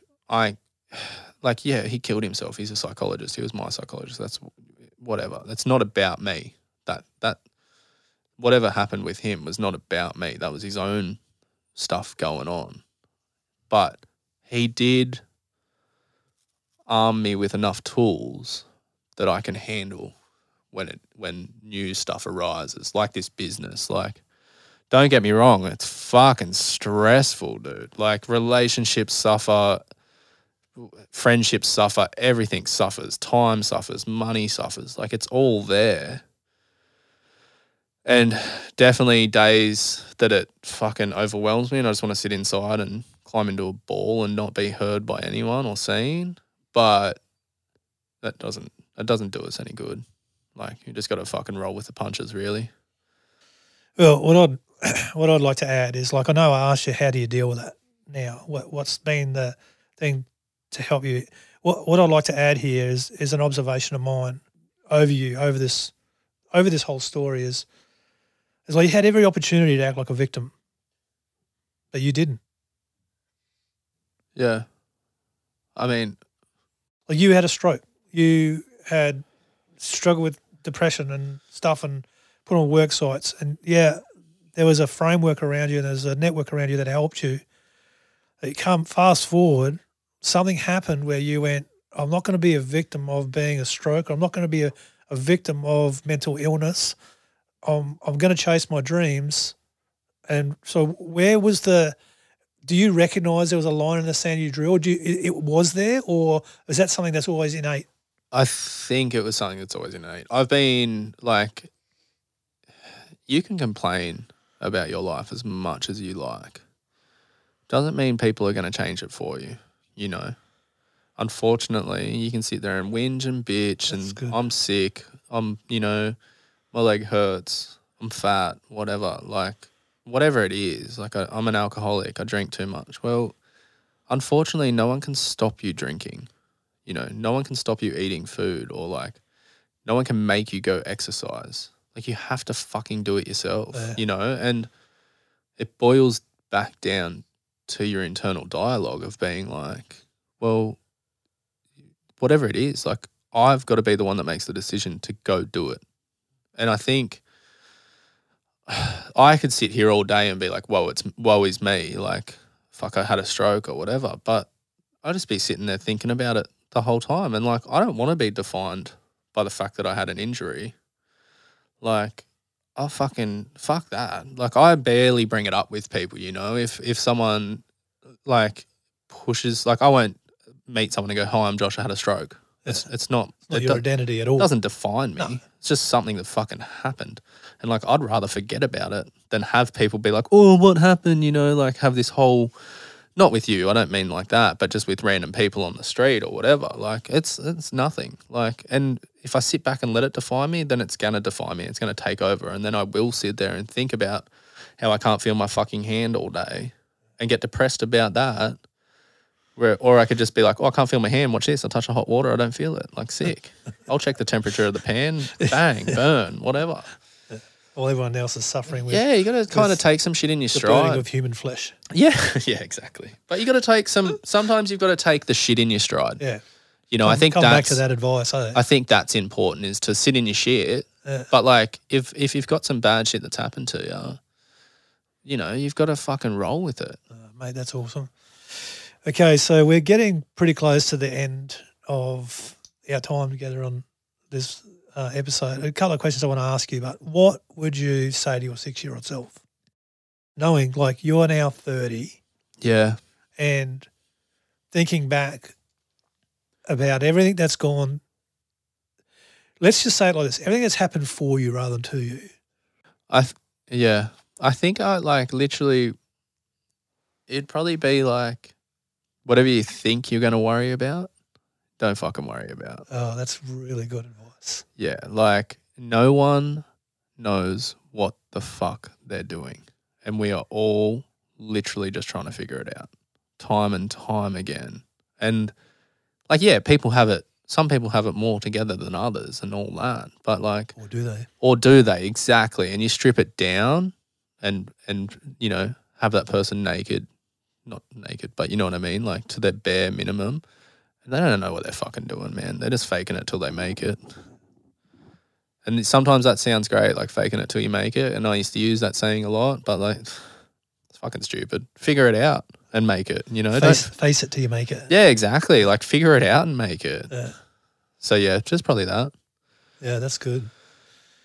yeah, he killed himself. He's a psychologist. He was my psychologist. That's whatever. That's not about me. That whatever happened with him was not about me. That was his own stuff going on. But he did arm me with enough tools that I can handle when new stuff arises, like this business. Like, don't get me wrong, it's fucking stressful, dude. Like, relationships suffer, friendships suffer, everything suffers, time suffers, money suffers. Like, it's all there. And definitely days that it fucking overwhelms me and I just want to sit inside and climb into a ball and not be heard by anyone or seen. But that doesn't do us any good. Like, you just got to fucking roll with the punches, really. Well, what I'd like to add is, like, I know I asked you how do you deal with that now? What's been the thing to help you? What I'd like to add here is an observation of mine over you, over this whole story is like, you had every opportunity to act like a victim, but you didn't. Yeah. I mean, like, you had a stroke. You had struggled with depression and stuff and put on work sites, and yeah, there was a framework around you and there's a network around you that helped you. You come fast forward, something happened where you went, I'm not going to be a victim of being a stroke. I'm not going to be a victim of mental illness. I'm going to chase my dreams. And so where was the, do you recognise there was a line in the sand you drew? It was there, or is that something that's always innate? I think it was something that's always innate. I've been like, you can complain about your life as much as you like. Doesn't mean people are going to change it for you, you know. Unfortunately, you can sit there and whinge and bitch. That's and good. I'm sick, I'm, you know, my leg hurts, I'm fat, whatever. Like, whatever it is, like, I'm an alcoholic, I drink too much. Well, unfortunately, no one can stop you drinking, you know. No one can stop you eating food, or like, no one can make you go exercise. Like, you have to fucking do it yourself, you know. And it boils back down to your internal dialogue of being like, well, whatever it is, like, I've got to be the one that makes the decision to go do it. And I think I could sit here all day and be like, woe is me, like, fuck, I had a stroke or whatever. But I'd just be sitting there thinking about it the whole time. And like, I don't want to be defined by the fact that I had an injury. Like, oh, fucking fuck that. Like, I barely bring it up with people, you know. If someone like pushes, like, I won't meet someone and go, hi, I'm Josh, I had a stroke. It's not your identity at all. It doesn't define me. No. It's just something that fucking happened. And, like, I'd rather forget about it than have people be like, oh, what happened, you know, like have this whole – not with you, I don't mean like that, but just with random people on the street or whatever. Like, it's nothing. Like, and if I sit back and let it define me, then it's going to define me. It's going to take over. And then I will sit there and think about how I can't feel my fucking hand all day and get depressed about that. Or I could just be like, oh, I can't feel my hand. Watch this. I touch the hot water. I don't feel it. Like, sick. I'll check the temperature of the pan. Bang, burn, whatever. Well, everyone else is suffering with. Yeah, you got to kind of take some shit in your stride. The burning of human flesh. Yeah, yeah, exactly. But you got to take some. Sometimes you've got to take the shit in your stride. Yeah, you know, I think that's back to that advice. I think that's important, is to sit in your shit. Yeah. But like, if you've got some bad shit that's happened to you, you know, you've got to fucking roll with it. Mate, that's awesome. Okay, so we're getting pretty close to the end of our time together on this. Episode, a couple of questions I want to ask you, but what would you say to your 6-year-old self? Knowing, like, you're now 30. Yeah. And thinking back about everything that's gone, let's just say it like this, everything that's happened for you rather than to you. I think I, like, literally, it'd probably be like, whatever you think you're going to worry about, don't fucking worry about. Oh, that's really good advice. Yeah, like no one knows what the fuck they're doing, and we are all literally just trying to figure it out time and time again. And like, yeah, people have it, some people have it more together than others and all that, but like, or do they? Or do they, exactly. And you strip it down and you know, have that person naked, not naked, but you know what I mean, like to their bare minimum, and they don't know what they're fucking doing, man. They're just faking it till they make it. And sometimes that sounds great, like faking it till you make it. And I used to use that saying a lot, but like, it's fucking stupid. Figure it out and make it, you know. Face it till you make it. Yeah, exactly. Like figure it out and make it. Yeah. So yeah, just probably that. Yeah, that's good.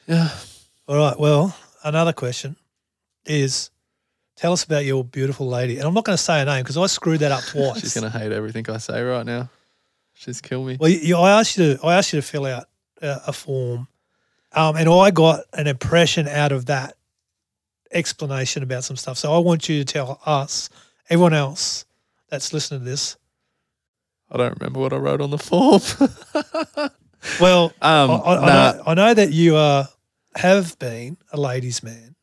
Yeah. All right. Well, another question is, tell us about your beautiful lady. And I'm not going to say her name because I screwed that up twice. She's going to hate everything I say right now. She's killed me. Well, I asked you to fill out a form. And I got an impression out of that explanation about some stuff. So I want you to tell us, everyone else that's listening to this. I don't remember what I wrote on the form. Well, I know that you have been a ladies' man.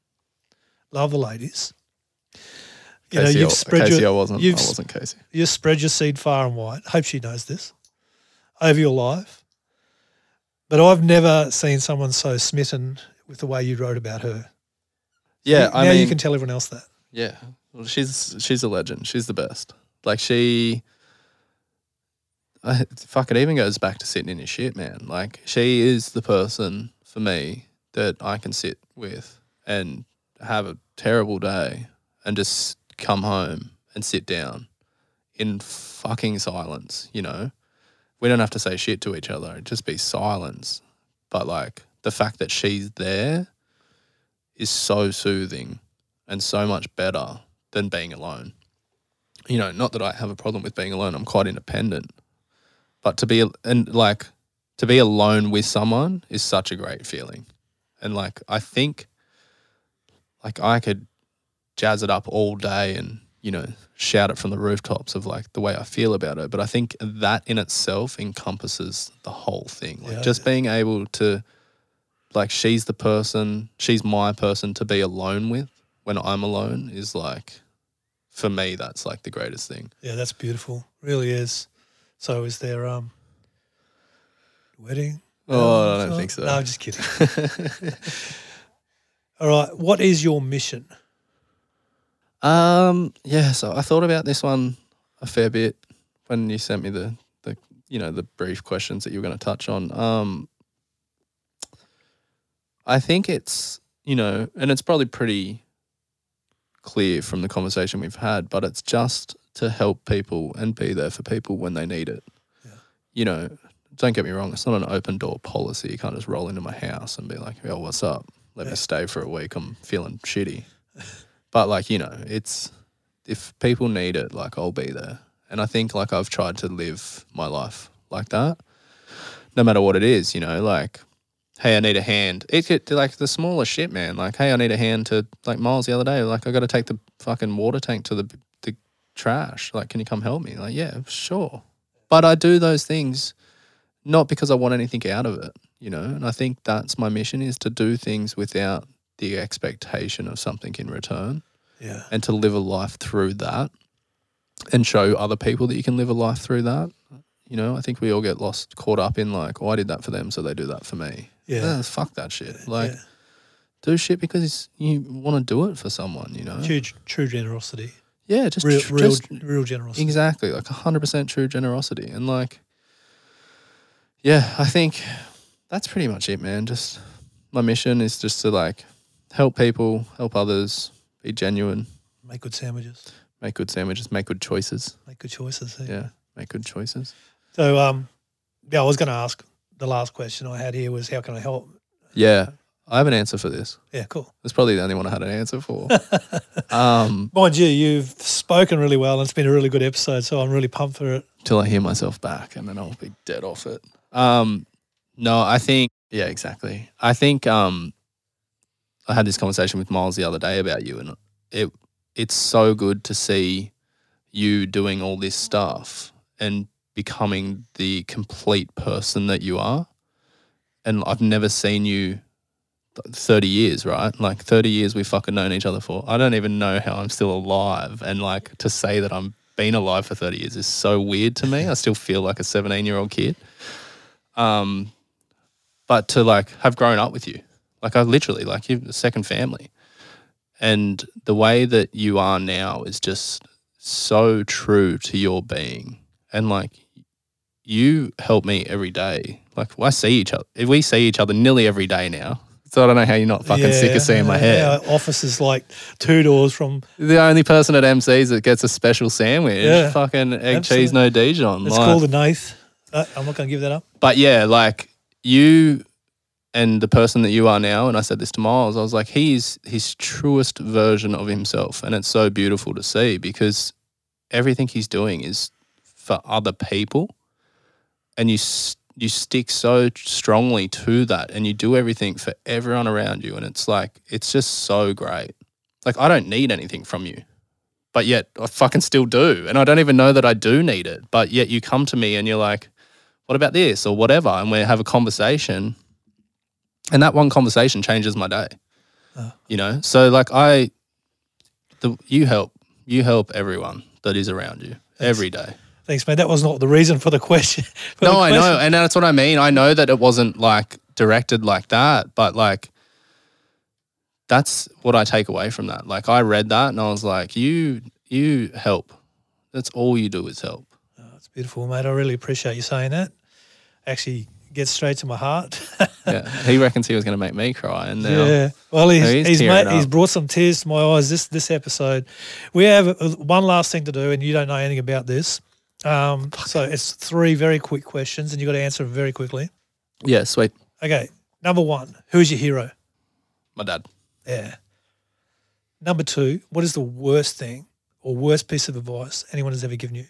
Love the ladies. You Casey, know, you've spread Casey, your, I wasn't. I wasn't Casey. You spread your seed far and wide. Hope she knows this. Over your life. But I've never seen someone so smitten with the way you wrote about her. Yeah, now I mean, now you can tell everyone else that. Yeah, well, she's a legend. She's the best. Like fuck, it even goes back to sitting in your shit, man. Like she is the person for me that I can sit with and have a terrible day and just come home and sit down in fucking silence, you know. We don't have to say shit to each other. It'd just be silence. But, like, the fact that she's there is so soothing and so much better than being alone. You know, not that I have a problem with being alone. I'm quite independent. But to be alone with someone is such a great feeling. And, like, I think, like, I could jazz it up all day and, you know, shout it from the rooftops of like the way I feel about it. But I think that in itself encompasses the whole thing. Like being able to, like, she's my person to be alone with when I'm alone is like, for me, that's like the greatest thing. Yeah, that's beautiful. Really is. So is there wedding? Oh, I don't think so. No, I'm just kidding. All right. What is your mission? Yeah, so I thought about this one a fair bit when you sent me the you know, the brief questions that you were going to touch on. I think it's, you know, and it's probably pretty clear from the conversation we've had, but it's just to help people and be there for people when they need it. Yeah. You know, don't get me wrong, it's not an open door policy. You can't just roll into my house and be like, yo, what's up? Let me stay for a week. I'm feeling shitty. But, like, you know, it's if people need it, like, I'll be there. And I think, like, I've tried to live my life like that. no matter what it is, you know, like, hey, I need a hand. It could, like, the smallest shit, man. Like, hey, I need a hand to, like, Miles the other day. Like, I got to take the fucking water tank to the trash. Like, can you come help me? Like, yeah, sure. But I do those things not because I want anything out of it, you know. And I think that's my mission, is to do things without the expectation of something in return. Yeah. And to live a life through that and show other people that you can live a life through that. You know, I think we all get caught up in like, oh, I did that for them, so they do that for me. Yeah. Fuck that shit. Like, yeah. Do shit because you want to do it for someone, you know. Huge, true generosity. Yeah, just real generosity. Exactly, like 100% true generosity. And like, yeah, I think that's pretty much it, man. Just my mission is just to like help people, help others, be genuine. Make good sandwiches. Make good sandwiches, make good choices. Make good choices, yeah. Yeah, make good choices. So, yeah, I was going to ask, the last question I had here was, how can I help? Yeah, I have an answer for this. Yeah, cool. It's probably the only one I had an answer for. Mind you, you've spoken really well and it's been a really good episode, so I'm really pumped for it. Till I hear myself back and then I'll be dead off it. No, I think, yeah, exactly. I think I had this conversation with Miles the other day about you, and it's so good to see you doing all this stuff and becoming the complete person that you are. And I've never seen you 30 years, right? Like 30 years we've fucking known each other for. I don't even know how I'm still alive. And like, to say that I'm been alive for 30 years is so weird to me. I still feel like a 17-year-old kid. But to like have grown up with you, like I literally, like you're the second family. And the way that you are now is just so true to your being. And like, you help me every day. Like, I see each other. We see each other nearly every day now. So I don't know how you're not fucking sick of seeing my hair. Our office is like 2 doors from. The only person at MC's that gets a special sandwich. Yeah, fucking egg, absolutely. Cheese, no Dijon. It's like, called a Nath. I'm not going to give that up. But yeah, like you and the person that you are now, and I said this to Miles, I was like, he's his truest version of himself. And it's so beautiful to see, because everything he's doing is for other people, and you stick so strongly to that, and you do everything for everyone around you, and it's like, it's just so great. Like, I don't need anything from you, but yet I fucking still do, and I don't even know that I do need it, but yet you come to me and you're like, what about this or whatever, and we have a conversation, and that one conversation changes my day, you know? So like you help everyone that is around you every day. Thanks, mate. That was not the reason for the question. I know. And that's what I mean. I know that it wasn't like directed like that, but like that's what I take away from that. Like, I read that and I was like, you help. That's all you do is help. Oh, that's beautiful, mate. I really appreciate you saying that. Actually gets straight to my heart. Yeah. He reckons he was going to make me cry. And now, yeah. Well, he's brought some tears to my eyes this episode. We have one last thing to do, and you don't know anything about this. So it's 3 very quick questions, and you got to answer them very quickly. Yeah, sweet. Okay, number 1, who is your hero? My dad. Yeah. Number 2, what is the worst thing or worst piece of advice anyone has ever given you?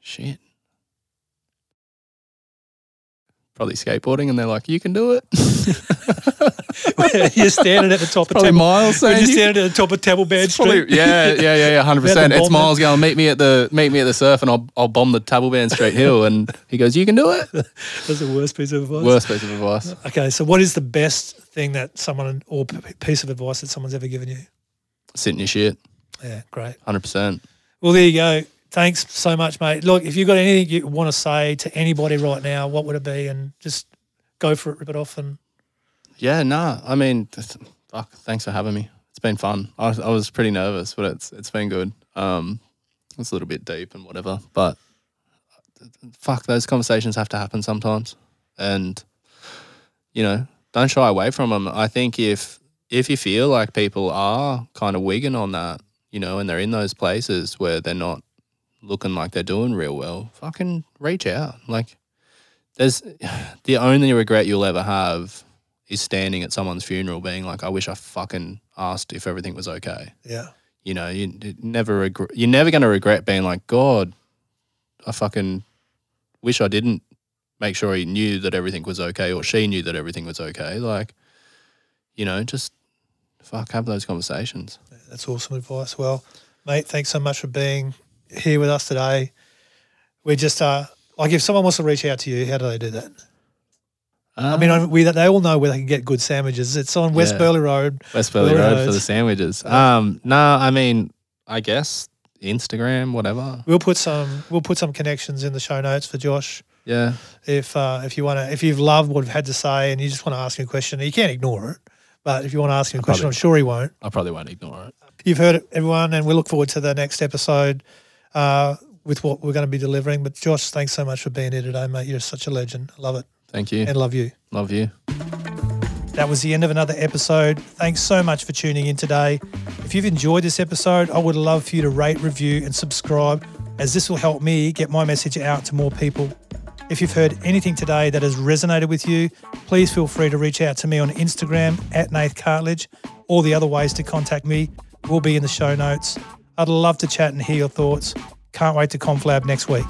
Shit. Probably skateboarding, and they're like, you can do it. You're standing at the top of Miles saying, you're standing at the top of Table Band Street. Yeah, 100%. It's Miles going, meet me at the surf, and I'll bomb the Table Band Street hill. And he goes, you can do it. That's the worst piece of advice. Worst piece of advice. Okay, so what is the best thing that someone, or piece of advice that someone's ever given you? Sit in your shit. Yeah, great. 100%. Well, there you go. Thanks so much, mate. Look, if you've got anything you want to say to anybody right now, what would it be? And just go for it, rip it off. And yeah, nah. I mean, fuck, thanks for having me. It's been fun. I was pretty nervous, but it's been good. It's a little bit deep and whatever, but fuck, those conversations have to happen sometimes. And, you know, don't shy away from them. I think if you feel like people are kind of wigging on that, you know, and they're in those places where they're not looking like they're doing real well, fucking reach out. Like, there's the only regret you'll ever have is standing at someone's funeral being like, I wish I fucking asked if everything was okay. Yeah. You know, you're never going to regret being like, God, I fucking wish I didn't make sure he knew that everything was okay, or she knew that everything was okay. Like, you know, just fuck, have those conversations. That's awesome advice. Well, mate, thanks so much for being here with us today. We just like, if someone wants to reach out to you, how do they do that? I mean, they all know where they can get good sandwiches. It's on West Burleigh Road. West Burleigh Road for the sandwiches. No, I mean, I guess Instagram, whatever. We'll put some connections in the show notes for Josh. Yeah. If you want to, if you've loved what we've had to say and you just want to ask him a question, you can't ignore it. But if you want to ask him a question, I'm sure he won't. I probably won't ignore it. You've heard it, everyone, and we look forward to the next episode with what we're going to be delivering. But Josh, thanks so much for being here today, mate. You're such a legend. I love it. Thank you. And love you. Love you. That was the end of another episode. Thanks so much for tuning in today. If you've enjoyed this episode, I would love for you to rate, review, and subscribe, as this will help me get my message out to more people. If you've heard anything today that has resonated with you, please feel free to reach out to me on Instagram at Nath Cartledge. All the other ways to contact me will be in the show notes. I'd love to chat and hear your thoughts. Can't wait to Conflab next week.